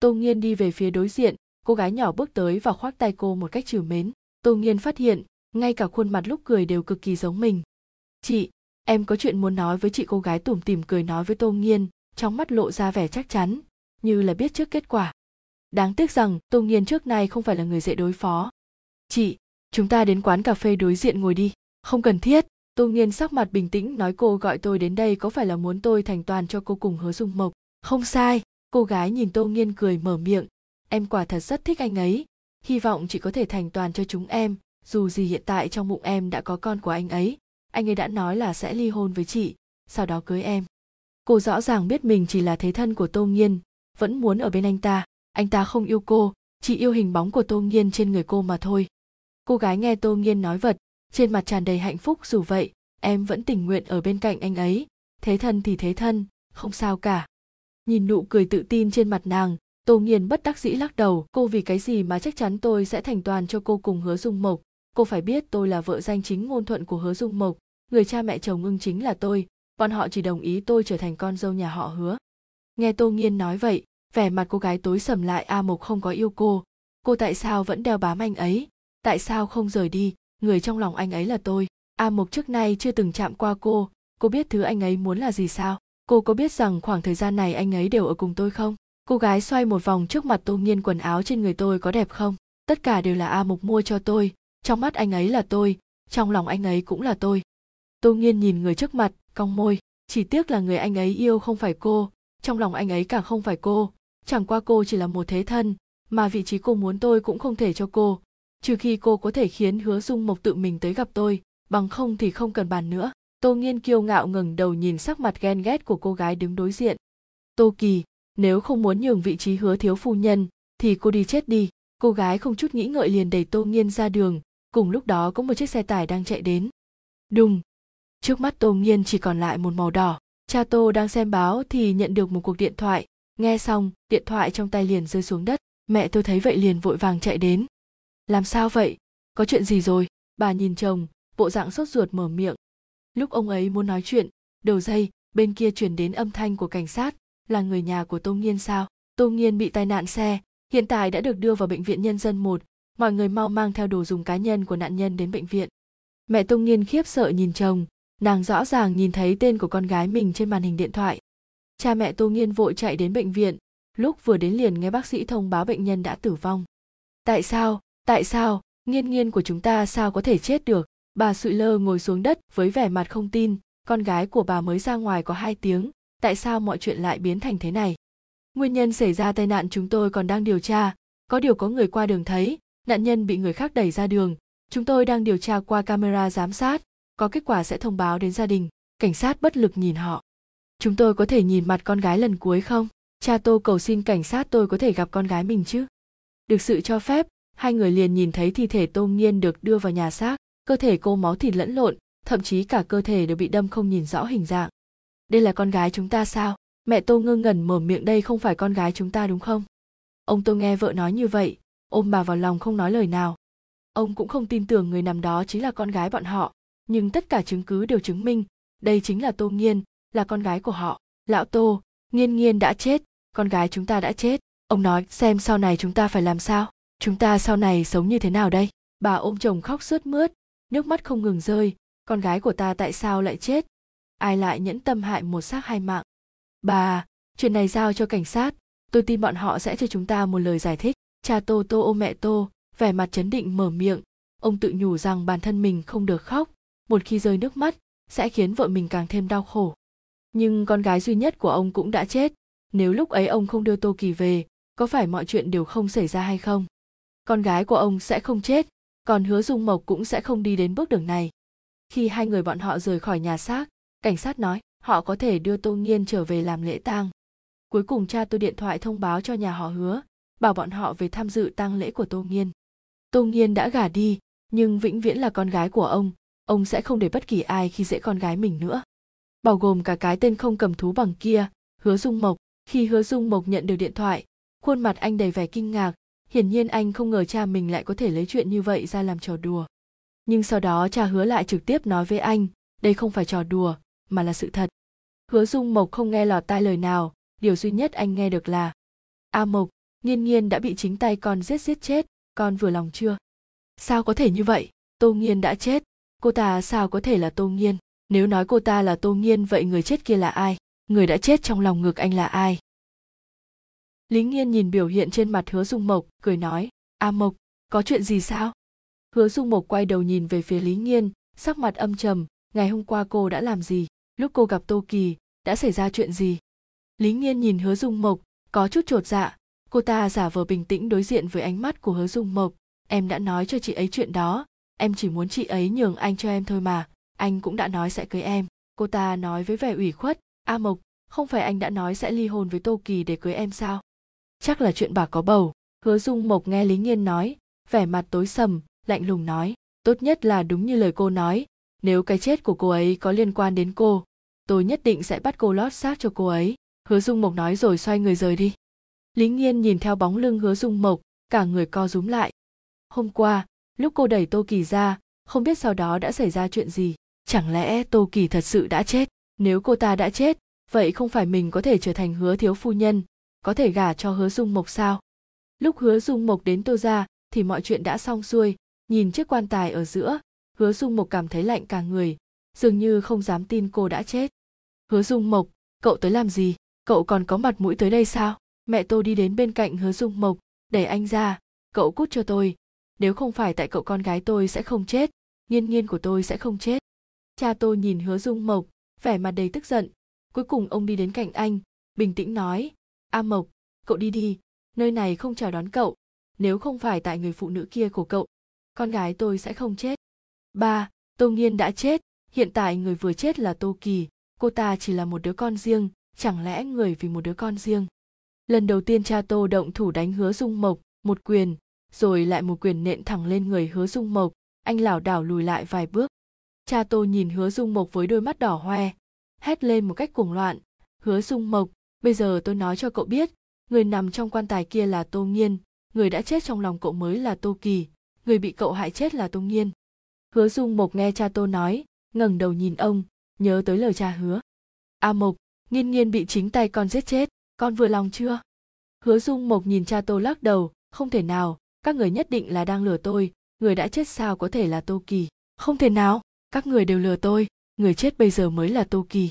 Tô Nghiên đi về phía đối diện, cô gái nhỏ bước tới và khoác tay cô một cách trìu mến. Tô Nghiên phát hiện, ngay cả khuôn mặt lúc cười đều cực kỳ giống mình. Chị, em có chuyện muốn nói với chị. Cô gái tủm tỉm cười nói với Tô Nghiên, trong mắt lộ ra vẻ chắc chắn, như là biết trước kết quả. Đáng tiếc rằng Tô Nghiên trước nay không phải là người dễ đối phó. Chị, chúng ta đến quán cà phê đối diện ngồi đi. Không cần thiết, Tô Nghiên sắc mặt bình tĩnh nói. Cô gọi tôi đến đây có phải là muốn tôi thành toàn cho cô cùng Hứa Dung Mộc? Không sai, cô gái nhìn Tô Nghiên cười mở miệng. Em quả thật rất thích anh ấy, hy vọng chị có thể thành toàn cho chúng em. Dù gì hiện tại trong bụng em đã có con của anh ấy. Anh ấy đã nói là sẽ ly hôn với chị, sau đó cưới em. Cô rõ ràng biết mình chỉ là thế thân của Tô Nghiên, vẫn muốn ở bên anh ta. Anh ta không yêu cô, chỉ yêu hình bóng của Tô Nghiên trên người cô mà thôi. Cô gái nghe Tô Nghiên nói vật, trên mặt tràn đầy hạnh phúc. Dù vậy, em vẫn tình nguyện ở bên cạnh anh ấy. Thế thân thì thế thân, không sao cả. Nhìn nụ cười tự tin trên mặt nàng, Tô Nghiên bất đắc dĩ lắc đầu. Cô vì cái gì mà chắc chắn tôi sẽ thành toàn cho cô cùng Hứa Dung Mộc? Cô phải biết tôi là vợ danh chính ngôn thuận của Hứa Dung Mộc, người cha mẹ chồng ưng chính là tôi, bọn họ chỉ đồng ý tôi trở thành con dâu nhà họ Hứa. Nghe Tô Nghiên nói vậy, vẻ mặt cô gái tối sầm lại. A Mộc không có yêu cô tại sao vẫn đeo bám anh ấy? Tại sao không rời đi? Người trong lòng anh ấy là tôi. A Mộc trước nay chưa từng chạm qua cô biết thứ anh ấy muốn là gì sao? Cô có biết rằng khoảng thời gian này anh ấy đều ở cùng tôi không? Cô gái xoay một vòng trước mặt Tô Nghiên. Quần áo trên người tôi có đẹp không? Tất cả đều là A Mộc mua cho tôi. Trong mắt anh ấy là tôi, trong lòng anh ấy cũng là tôi. Tô Nghiên nhìn người trước mặt, cong môi. Chỉ tiếc là người anh ấy yêu không phải cô, trong lòng anh ấy càng không phải cô. Chẳng qua cô chỉ là một thế thân, mà vị trí cô muốn tôi cũng không thể cho cô. Trừ khi cô có thể khiến Hứa Dung Mộc tự mình tới gặp tôi, bằng không thì không cần bàn nữa. Tô Nghiên kiêu ngạo ngẩng đầu nhìn sắc mặt ghen ghét của cô gái đứng đối diện. Tô Kỳ, nếu không muốn nhường vị trí Hứa thiếu phu nhân, thì cô đi chết đi. Cô gái không chút nghĩ ngợi liền đẩy Tô Nghiên ra đường. Cùng lúc đó có một chiếc xe tải đang chạy đến. Đùng! Trước mắt Tô Nghiên chỉ còn lại một màu đỏ. Cha Tô đang xem báo thì nhận được một cuộc điện thoại. Nghe xong, điện thoại trong tay liền rơi xuống đất. Mẹ tôi thấy vậy liền vội vàng chạy đến. Làm sao vậy? Có chuyện gì rồi? Bà nhìn chồng, bộ dạng sốt ruột mở miệng. Lúc ông ấy muốn nói chuyện, đầu dây bên kia truyền đến âm thanh của cảnh sát. Là người nhà của Tô Nghiên sao? Tô Nghiên bị tai nạn xe, hiện tại đã được đưa vào bệnh viện nhân dân 1. mọi người mau mang theo đồ dùng cá nhân của nạn nhân đến bệnh viện. Mẹ Tông Niên khiếp sợ nhìn chồng, nàng rõ ràng nhìn thấy tên của con gái mình trên màn hình điện thoại. Cha mẹ Tô Nghiên vội chạy đến bệnh viện, lúc vừa đến liền nghe bác sĩ thông báo bệnh nhân đã tử vong. Tại sao, Nghiên Nghiên của chúng ta sao có thể chết được? Bà sụi lơ ngồi xuống đất với vẻ mặt không tin, con gái của bà mới ra ngoài có 2 tiếng, tại sao mọi chuyện lại biến thành thế này? Nguyên nhân xảy ra tai nạn chúng tôi còn đang điều tra, có điều có người qua đường thấy, nạn nhân bị người khác đẩy ra đường, chúng tôi đang điều tra qua camera giám sát, có kết quả sẽ thông báo đến gia đình. Cảnh sát bất lực nhìn họ. Chúng tôi có thể nhìn mặt con gái lần cuối không? Cha Tô cầu xin cảnh sát tôi có thể gặp con gái mình chứ? Được sự cho phép, hai người liền nhìn thấy thi thể Tô Nghiên được đưa vào nhà xác, cơ thể cô máu thịt lẫn lộn, thậm chí cả cơ thể đều bị đâm không nhìn rõ hình dạng. Đây là con gái chúng ta sao? Mẹ Tô ngơ ngẩn mở miệng, đây không phải con gái chúng ta đúng không? Ông Tô nghe vợ nói như vậy, ôm bà vào lòng không nói lời nào. Ông cũng không tin tưởng người nằm đó chính là con gái bọn họ, nhưng tất cả chứng cứ đều chứng minh, đây chính là Tô Nghiên, là con gái của họ. Lão Tô, Nghiên Nghiên đã chết, con gái chúng ta đã chết. Ông nói xem sau này chúng ta phải làm sao, chúng ta sau này sống như thế nào đây? Bà ôm chồng khóc sướt mướt, nước mắt không ngừng rơi, con gái của ta tại sao lại chết? Ai lại nhẫn tâm hại một xác hai mạng? Bà, chuyện này giao cho cảnh sát, tôi tin bọn họ sẽ cho chúng ta một lời giải thích. Cha Tô ôm mẹ Tô, vẻ mặt trấn định mở miệng, ông tự nhủ rằng bản thân mình không được khóc, một khi rơi nước mắt sẽ khiến vợ mình càng thêm đau khổ. Nhưng con gái duy nhất của ông cũng đã chết, nếu lúc ấy ông không đưa Tô Kỳ về, có phải mọi chuyện đều không xảy ra hay không? Con gái của ông sẽ không chết, còn Hứa Dung Mộc cũng sẽ không đi đến bước đường này. Khi hai người bọn họ rời khỏi nhà xác, cảnh sát nói họ có thể đưa Tô Nghiên trở về làm lễ tang. Cuối cùng cha tôi điện thoại thông báo cho nhà họ Hứa, bảo bọn họ về tham dự tang lễ của Tô Nghiên. Tô Nghiên đã gả đi, nhưng vĩnh viễn là con gái của ông sẽ không để bất kỳ ai khi dễ con gái mình nữa. Bao gồm cả cái tên không cầm thú bằng kia, Hứa Dung Mộc. Khi Hứa Dung Mộc nhận được điện thoại, khuôn mặt anh đầy vẻ kinh ngạc, hiển nhiên anh không ngờ cha mình lại có thể lấy chuyện như vậy ra làm trò đùa. Nhưng sau đó cha Hứa lại trực tiếp nói với anh, đây không phải trò đùa, mà là sự thật. Hứa Dung Mộc không nghe lọt tai lời nào, điều duy nhất anh nghe được là: A Mộc, Nghiên Nghiên đã bị chính tay con giết chết, con vừa lòng chưa? Sao có thể như vậy? Tô Nghiên đã chết, cô ta sao có thể là Tô Nghiên? Nếu nói cô ta là Tô Nghiên, vậy người chết kia là ai? Người đã chết trong lòng ngực anh là ai? Lý Nghiên nhìn biểu hiện trên mặt Hứa Dung Mộc, cười nói: A Mộc, có chuyện gì sao? Hứa Dung Mộc quay đầu nhìn về phía Lý Nghiên, sắc mặt âm trầm, ngày hôm qua cô đã làm gì? Lúc cô gặp Tô Kỳ, đã xảy ra chuyện gì? Lý Nghiên nhìn Hứa Dung Mộc, có chút chột dạ, cô ta giả vờ bình tĩnh đối diện với ánh mắt của Hứa Dung Mộc. Em đã nói cho chị ấy chuyện đó, em chỉ muốn chị ấy nhường anh cho em thôi mà, anh cũng đã nói sẽ cưới em. Cô ta nói với vẻ ủy khuất: A Mộc, không phải anh đã nói sẽ ly hôn với Tô Kỳ để cưới em sao? Chắc là chuyện bà có bầu. Hứa Dung Mộc nghe Lý Nghiên nói, vẻ mặt tối sầm, lạnh lùng nói: Tốt nhất là đúng như lời cô nói, nếu cái chết của cô ấy có liên quan đến cô, tôi nhất định sẽ bắt cô lót xác cho cô ấy. Hứa Dung Mộc nói rồi xoay người rời đi. Lý Nghiên nhìn theo bóng lưng Hứa Dung Mộc, cả người co rúm lại. Hôm qua, lúc cô đẩy Tô Kỳ ra, không biết sau đó đã xảy ra chuyện gì. Chẳng lẽ Tô Kỳ thật sự đã chết? Nếu cô ta đã chết, vậy không phải mình có thể trở thành Hứa thiếu phu nhân, có thể gả cho Hứa Dung Mộc sao? Lúc Hứa Dung Mộc đến Tô gia thì mọi chuyện đã xong xuôi, nhìn chiếc quan tài ở giữa, Hứa Dung Mộc cảm thấy lạnh cả người, dường như không dám tin cô đã chết. Hứa Dung Mộc, cậu tới làm gì? Cậu còn có mặt mũi tới đây sao? Mẹ Tô đi đến bên cạnh Hứa Dung Mộc, đẩy anh ra, cậu cút cho tôi. Nếu không phải tại cậu, con gái tôi sẽ không chết, Nghiên Nghiên của tôi sẽ không chết. Cha Tô nhìn Hứa Dung Mộc, vẻ mặt đầy tức giận, cuối cùng ông đi đến cạnh anh, bình tĩnh nói: A Mộc, cậu đi đi, nơi này không chào đón cậu, nếu không phải tại người phụ nữ kia của cậu, con gái tôi sẽ không chết. Ba, Tô Nghiên đã chết, hiện tại người vừa chết là Tô Kỳ, cô ta chỉ là một đứa con riêng, chẳng lẽ người vì một đứa con riêng? Lần đầu tiên cha Tô động thủ đánh Hứa Dung Mộc, một quyền, rồi lại một quyền nện thẳng lên người Hứa Dung Mộc, anh lảo đảo lùi lại vài bước. Cha Tô nhìn Hứa Dung Mộc với đôi mắt đỏ hoe, hét lên một cách cuồng loạn: Hứa Dung Mộc, bây giờ tôi nói cho cậu biết, người nằm trong quan tài kia là Tô Nghiên, người đã chết trong lòng cậu mới là Tô Kỳ, người bị cậu hại chết là Tô Nghiên. Hứa Dung Mộc nghe cha Tô nói, ngẩng đầu nhìn ông, nhớ tới lời cha hứa: A Mộc, Nghiên Nghiên bị chính tay con giết chết, con vừa lòng chưa? Hứa Dung Mộc nhìn cha Tô lắc đầu: Không thể nào, Các người nhất định là đang lừa tôi, người đã chết sao có thể là Tô Kỳ? Không thể nào, các người đều lừa tôi, người chết bây giờ mới là Tô Kỳ.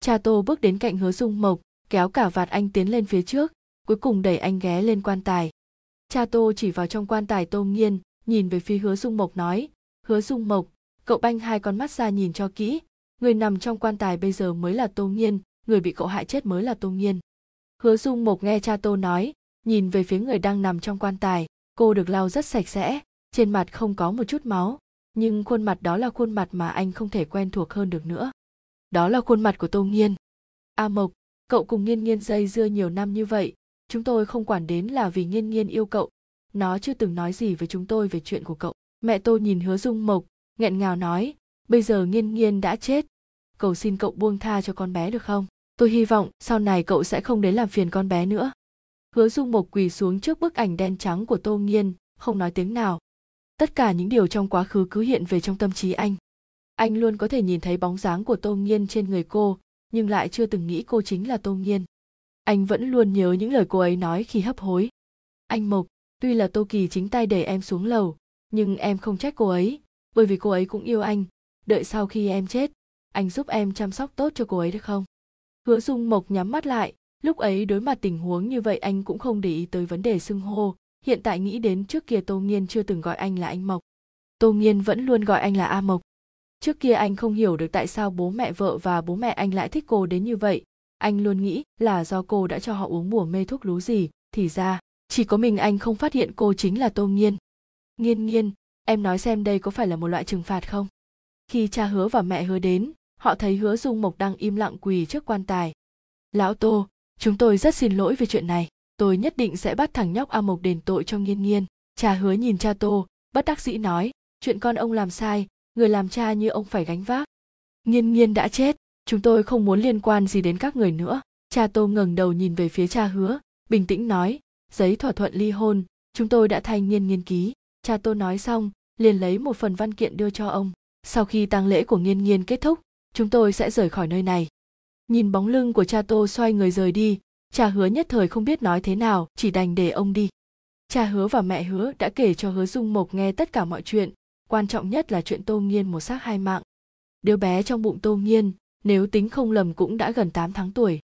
Cha Tô bước đến cạnh Hứa Dung Mộc, kéo cả vạt anh tiến lên phía trước, cuối cùng đẩy anh ghé lên quan tài. Cha Tô chỉ vào trong quan tài Tô Nghiên, nhìn về phía Hứa Dung Mộc nói, Hứa Dung Mộc, cậu banh hai con mắt ra nhìn cho kỹ, người nằm trong quan tài bây giờ mới là Tô Nghiên, người bị cậu hại chết mới là Tô Nghiên. Hứa Dung Mộc nghe cha Tô nói, nhìn về phía người đang nằm trong quan tài, cô được lau rất sạch sẽ, trên mặt không có một chút máu, nhưng khuôn mặt đó là khuôn mặt mà anh không thể quen thuộc hơn được nữa. Đó là khuôn mặt của Tô Nghiên. A Mộc, cậu cùng Nghiên Nghiên dây dưa nhiều năm như vậy, chúng tôi không quản đến là vì Nghiên Nghiên yêu cậu, nó chưa từng nói gì với chúng tôi về chuyện của cậu. Mẹ Tô nhìn Hứa Dung Mộc, nghẹn ngào nói, bây giờ Nghiên Nghiên đã chết, cầu xin cậu buông tha cho con bé được không? Tôi hy vọng sau này cậu sẽ không đến làm phiền con bé nữa. Hứa Dung Mộc quỳ xuống trước bức ảnh đen trắng của Tô Nghiên, không nói tiếng nào. Tất cả những điều trong quá khứ cứ hiện về trong tâm trí anh. Anh luôn có thể nhìn thấy bóng dáng của Tô Nghiên trên người cô, nhưng lại chưa từng nghĩ cô chính là Tô Nghiên. Anh vẫn luôn nhớ những lời cô ấy nói khi hấp hối. Anh Mộc, tuy là Tô Kỳ chính tay đẩy em xuống lầu, nhưng em không trách cô ấy, bởi vì cô ấy cũng yêu anh. Đợi sau khi em chết, anh giúp em chăm sóc tốt cho cô ấy được không? Hứa Dung Mộc nhắm mắt lại, lúc ấy đối mặt tình huống như vậy anh cũng không để ý tới vấn đề xưng hô, hiện tại nghĩ đến trước kia Tô Nghiên chưa từng gọi anh là anh Mộc. Tô Nghiên vẫn luôn gọi anh là A Mộc. Trước kia anh không hiểu được tại sao bố mẹ vợ và bố mẹ anh lại thích cô đến như vậy, anh luôn nghĩ là do cô đã cho họ uống bùa mê thuốc lú gì, thì ra chỉ có mình anh không phát hiện cô chính là Tô Nghiên. Nghiên Nghiên, em nói xem đây có phải là một loại trừng phạt không? Khi cha Hứa và mẹ Hứa đến, họ thấy Hứa Dung Mộc đang im lặng quỳ trước quan tài. Lão Tô, chúng tôi rất xin lỗi về chuyện này, tôi nhất định sẽ bắt thằng nhóc A Mộc đền tội cho Nghiên Nghiên. Cha Hứa nhìn cha Tô, bất đắc dĩ nói, chuyện con ông làm sai, người làm cha như ông phải gánh vác. Nghiên Nghiên đã chết, chúng tôi không muốn liên quan gì đến các người nữa. Cha Tô ngẩng đầu nhìn về phía cha Hứa, bình tĩnh nói, giấy thỏa thuận ly hôn, chúng tôi đã thay Nghiên Nghiên ký. Cha Tô nói xong, liền lấy một phần văn kiện đưa cho ông. Sau khi tang lễ của Nghiên Nghiên kết thúc, chúng tôi sẽ rời khỏi nơi này. Nhìn bóng lưng của cha Tô xoay người rời đi, cha Hứa nhất thời không biết nói thế nào, chỉ đành để ông đi. Cha Hứa và mẹ Hứa đã kể cho Hứa Dung Mộc nghe tất cả mọi chuyện, quan trọng nhất là chuyện Tô Nghiên một xác hai mạng. Đứa bé trong bụng Tô Nghiên, nếu tính không lầm cũng đã gần 8 tháng tuổi.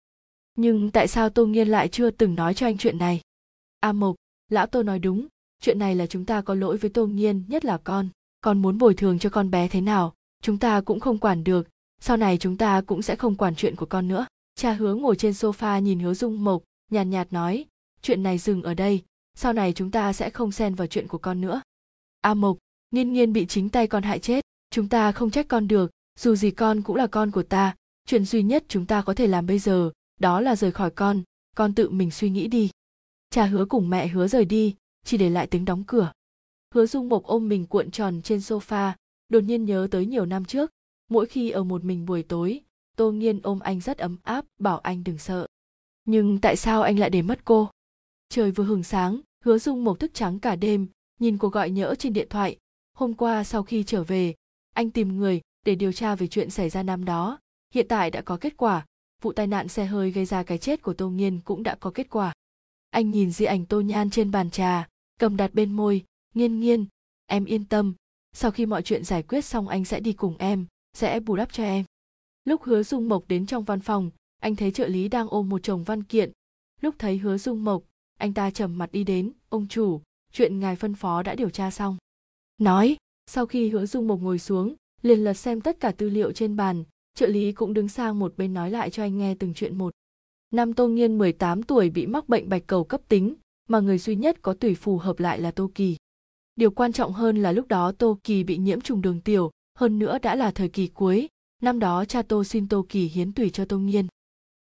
Nhưng tại sao Tô Nghiên lại chưa từng nói cho anh chuyện này? A Mộc, lão Tô nói đúng, chuyện này là chúng ta có lỗi với Tô Nghiên, nhất là con muốn bồi thường cho con bé thế nào, chúng ta cũng không quản được. Sau này chúng ta cũng sẽ không quản chuyện của con nữa. Cha Hứa ngồi trên sofa nhìn Hứa Dung Mộc, nhàn nhạt nói, chuyện này dừng ở đây, sau này chúng ta sẽ không xen vào chuyện của con nữa. A Mộc, Nghiên Nghiên bị chính tay con hại chết, chúng ta không trách con được, dù gì con cũng là con của ta, chuyện duy nhất chúng ta có thể làm bây giờ, đó là rời khỏi con tự mình suy nghĩ đi. Cha Hứa cùng mẹ Hứa rời đi, chỉ để lại tiếng đóng cửa. Hứa Dung Mộc ôm mình cuộn tròn trên sofa, đột nhiên nhớ tới nhiều năm trước. Mỗi khi ở một mình buổi tối, Tô Nghiên ôm anh rất ấm áp, bảo anh đừng sợ. Nhưng tại sao anh lại để mất cô? Trời vừa hửng sáng, Hứa Dung Mộc thức trắng cả đêm, nhìn cuộc gọi nhỡ trên điện thoại. Hôm qua sau khi trở về, anh tìm người để điều tra về chuyện xảy ra năm đó. Hiện tại đã có kết quả, vụ tai nạn xe hơi gây ra cái chết của Tô Nghiên cũng đã có kết quả. Anh nhìn di ảnh Tô Nhan trên bàn trà, cầm đặt bên môi, Nghiên Nghiên, em yên tâm. Sau khi mọi chuyện giải quyết xong anh sẽ đi cùng em, sẽ bù đắp cho em. Lúc Hứa Dung Mộc đến trong văn phòng, anh thấy trợ lý đang ôm một chồng văn kiện. Lúc thấy Hứa Dung Mộc, anh ta trầm mặt đi đến, ông chủ, chuyện ngài phân phó đã điều tra xong. Nói, sau khi Hứa Dung Mộc ngồi xuống, liền lật xem tất cả tư liệu trên bàn, trợ lý cũng đứng sang một bên nói lại cho anh nghe từng chuyện một. Năm Tô Nghiên 18 tuổi bị mắc bệnh bạch cầu cấp tính, mà người duy nhất có tủy phù hợp lại là Tô Kỳ. Điều quan trọng hơn là lúc đó Tô Kỳ bị nhiễm trùng đường tiểu, hơn nữa đã là thời kỳ cuối, năm đó cha Tô xin Tô Kỳ hiến tủy cho Tô Nghiên.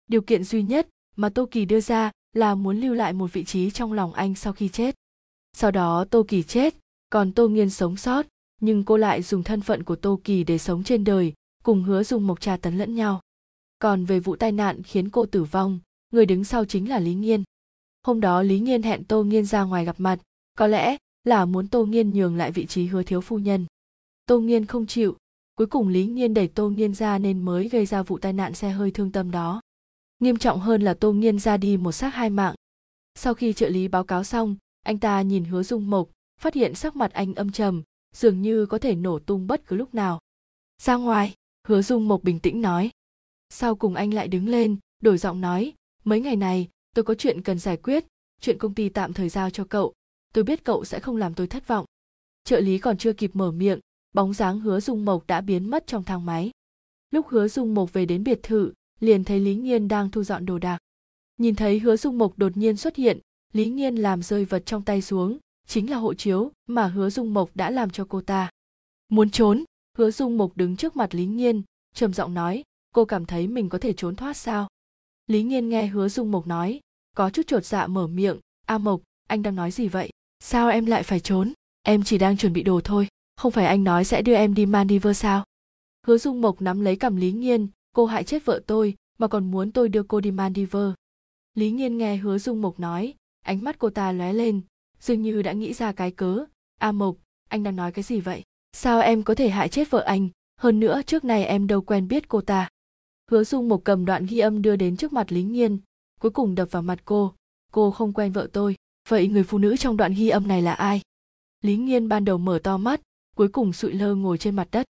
Điều kiện duy nhất mà Tô Kỳ đưa ra là muốn lưu lại một vị trí trong lòng anh sau khi chết. Sau đó Tô Kỳ chết, còn Tô Nghiên sống sót, nhưng cô lại dùng thân phận của Tô Kỳ để sống trên đời, cùng Hứa Dung Mộc tra tấn lẫn nhau. Còn về vụ tai nạn khiến cô tử vong, người đứng sau chính là Lý Nghiên. Hôm đó Lý Nghiên hẹn Tô Nghiên ra ngoài gặp mặt, có lẽ là muốn Tô Nghiên nhường lại vị trí Hứa thiếu phu nhân. Tô Nghiên không chịu, cuối cùng Lý Nghiên đẩy Tô Nghiên ra nên mới gây ra vụ tai nạn xe hơi thương tâm đó. Nghiêm trọng hơn là Tô Nghiên ra đi một xác hai mạng. Sau khi trợ lý báo cáo xong, anh ta nhìn Hứa Dung Mộc, phát hiện sắc mặt anh âm trầm, dường như có thể nổ tung bất cứ lúc nào. Ra ngoài, Hứa Dung Mộc bình tĩnh nói. Sau cùng anh lại đứng lên, đổi giọng nói, mấy ngày này tôi có chuyện cần giải quyết, chuyện công ty tạm thời giao cho cậu, tôi biết cậu sẽ không làm tôi thất vọng. Trợ lý còn chưa kịp mở miệng, bóng dáng Hứa Dung Mộc đã biến mất trong thang máy. Lúc Hứa Dung Mộc về đến biệt thự, liền thấy Lý Nghiên đang thu dọn đồ đạc. Nhìn thấy Hứa Dung Mộc đột nhiên xuất hiện, Lý Nghiên làm rơi vật trong tay xuống, chính là hộ chiếu mà Hứa Dung Mộc đã làm cho cô ta. Muốn trốn, Hứa Dung Mộc đứng trước mặt Lý Nghiên, trầm giọng nói, cô cảm thấy mình có thể trốn thoát sao? Lý Nghiên nghe Hứa Dung Mộc nói, có chút chột dạ mở miệng, A Mộc, anh đang nói gì vậy? Sao em lại phải trốn? Em chỉ đang chuẩn bị đồ thôi, không phải anh nói sẽ đưa em đi Maldives sao? Hứa Dung Mộc nắm lấy cằm Lý Nghiên, cô hại chết vợ tôi mà còn muốn tôi đưa cô đi Maldives. Lý Nghiên nghe Hứa Dung Mộc nói, ánh mắt cô ta lóe lên, dường như đã nghĩ ra cái cớ. A Mộc, anh đang nói cái gì vậy? Sao em có thể hại chết vợ anh, hơn nữa trước này em đâu quen biết cô ta. Hứa Dung Mộc cầm đoạn ghi âm đưa đến trước mặt Lý Nghiên, cuối cùng đập vào mặt cô không quen vợ tôi, vậy người phụ nữ trong đoạn ghi âm này là ai? Lý Nghiên ban đầu mở to mắt, cuối cùng sụi lơ ngồi trên mặt đất.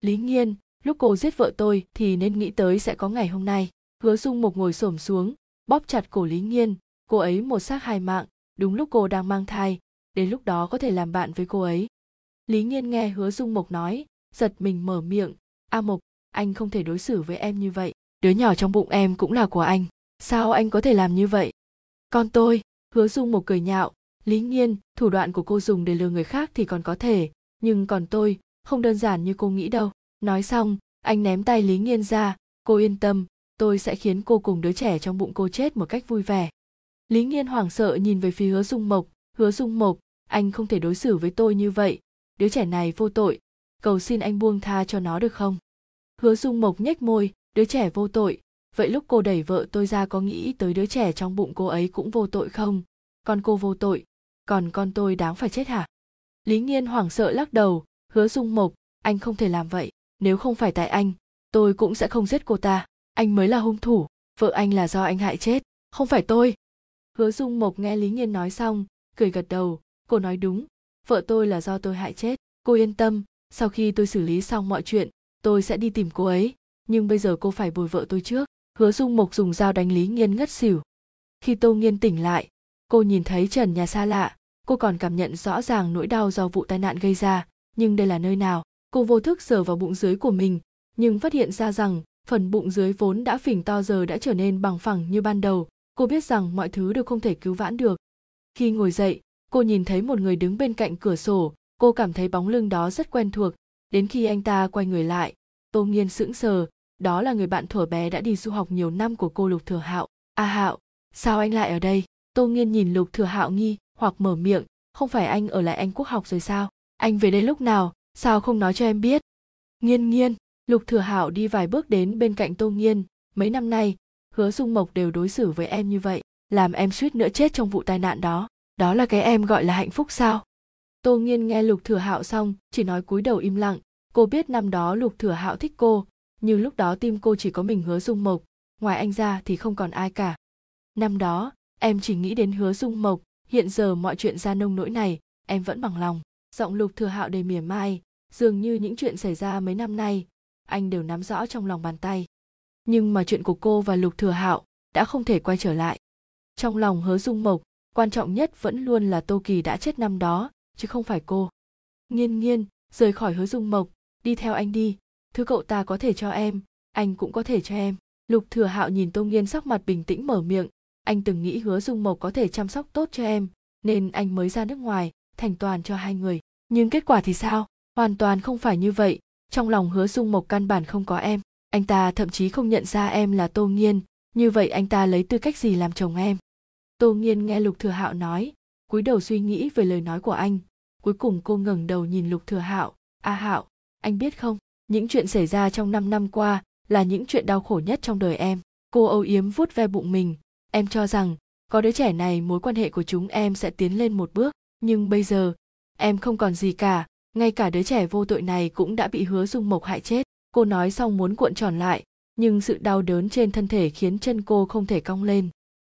Lý Nghiên, lúc cô giết vợ tôi thì nên nghĩ tới sẽ có ngày hôm nay. Hứa Dung Mộc ngồi xổm xuống, bóp chặt cổ Lý Nghiên, cô ấy một xác hai mạng, đúng lúc cô đang mang thai, đến lúc đó có thể làm bạn với cô ấy. Lý Nghiên nghe Hứa Dung Mộc nói, giật mình mở miệng, A Mộc, anh không thể đối xử với em như vậy, đứa nhỏ trong bụng em cũng là của anh, sao anh có thể làm như vậy? Con tôi, Hứa Dung Mộc cười nhạo, Lý Nghiên, thủ đoạn của cô dùng để lừa người khác thì còn có thể, nhưng còn tôi, không đơn giản như cô nghĩ đâu. Nói xong, anh ném tay Lý Nghiên ra, cô yên tâm, tôi sẽ khiến cô cùng đứa trẻ trong bụng cô chết một cách vui vẻ. Lý Nghiên hoảng sợ nhìn về phía Hứa Dung Mộc, Hứa Dung Mộc, anh không thể đối xử với tôi như vậy, đứa trẻ này vô tội, cầu xin anh buông tha cho nó được không? Hứa Dung Mộc nhếch môi, đứa trẻ vô tội, vậy lúc cô đẩy vợ tôi ra có nghĩ tới đứa trẻ trong bụng cô ấy cũng vô tội không? Con cô vô tội, còn con tôi đáng phải chết hả? Lý Nghiên hoảng sợ lắc đầu, Hứa Dung Mộc, anh không thể làm vậy, nếu không phải tại anh, tôi cũng sẽ không giết cô ta, anh mới là hung thủ, vợ anh là do anh hại chết, không phải tôi. Hứa Dung Mộc nghe Lý Nghiên nói xong, cười gật đầu, cô nói đúng, vợ tôi là do tôi hại chết, cô yên tâm, sau khi tôi xử lý xong mọi chuyện, tôi sẽ đi tìm cô ấy, nhưng bây giờ cô phải bồi vợ tôi trước. Hứa Dung Mộc dùng dao đánh Lý Nghiên ngất xỉu. Khi Tô Nghiên tỉnh lại, cô nhìn thấy trần nhà xa lạ, cô còn cảm nhận rõ ràng nỗi đau do vụ tai nạn gây ra, nhưng đây là nơi nào? Cô vô thức sờ vào bụng dưới của mình, nhưng phát hiện ra rằng phần bụng dưới vốn đã phình to giờ đã trở nên bằng phẳng như ban đầu. Cô biết rằng mọi thứ đều không thể cứu vãn được. Khi ngồi dậy, cô nhìn thấy một người đứng bên cạnh cửa sổ, cô cảm thấy bóng lưng đó rất quen thuộc. Đến khi anh ta quay người lại, Tô Nghiên sững sờ, đó là người bạn thuở bé đã đi du học nhiều năm của cô Lục Thừa Hạo. À Hạo, sao anh lại ở đây? Tô Nghiên nhìn Lục Thừa Hạo nghi hoặc mở miệng, không phải anh ở lại Anh Quốc học rồi sao? Anh về đây lúc nào, sao không nói cho em biết? Nghiên Nghiên, Lục Thừa Hạo đi vài bước đến bên cạnh Tô Nghiên, mấy năm nay, Hứa Dung Mộc đều đối xử với em như vậy, làm em suýt nữa chết trong vụ tai nạn đó, đó là cái em gọi là hạnh phúc sao? Tô Nghiên nghe Lục Thừa Hạo xong, chỉ nói cúi đầu im lặng, cô biết năm đó Lục Thừa Hạo thích cô, nhưng lúc đó tim cô chỉ có mình Hứa Dung Mộc, ngoài anh ra thì không còn ai cả. Năm đó, em chỉ nghĩ đến Hứa Dung Mộc, hiện giờ mọi chuyện ra nông nỗi này, em vẫn bằng lòng. Giọng Lục Thừa Hạo đầy mỉa mai, dường như những chuyện xảy ra mấy năm nay, anh đều nắm rõ trong lòng bàn tay. Nhưng mà chuyện của cô và Lục Thừa Hạo đã không thể quay trở lại. Trong lòng Hứa Dung Mộc, quan trọng nhất vẫn luôn là Tô Kỳ đã chết năm đó, chứ không phải cô. Nghiên Nghiên, rời khỏi Hứa Dung Mộc, đi theo anh đi, thứ cậu ta có thể cho em, anh cũng có thể cho em. Lục Thừa Hạo nhìn Tô Nghiên sắc mặt bình tĩnh mở miệng, anh từng nghĩ Hứa Dung Mộc có thể chăm sóc tốt cho em, nên anh mới ra nước ngoài, thành toàn cho hai người. Nhưng kết quả thì sao? Hoàn toàn không phải như vậy, trong lòng Hứa Dung Mộc căn bản không có em. Anh ta thậm chí không nhận ra em là Tô Nghiên, như vậy anh ta lấy tư cách gì làm chồng em? Tô Nghiên nghe Lục Thừa Hạo nói, cúi đầu suy nghĩ về lời nói của anh. Cuối cùng cô ngẩng đầu nhìn Lục Thừa Hạo, "A Hạo, anh biết không, những chuyện xảy ra trong 5 năm qua là những chuyện đau khổ nhất trong đời em." Cô âu yếm vuốt ve bụng mình, "Em cho rằng có đứa trẻ này mối quan hệ của chúng em sẽ tiến lên một bước, nhưng bây giờ, em không còn gì cả, ngay cả đứa trẻ vô tội này cũng đã bị Hứa Dung Mộc hại chết." Cô nói xong muốn cuộn tròn lại, nhưng sự đau đớn trên thân thể khiến chân cô không thể cong lên.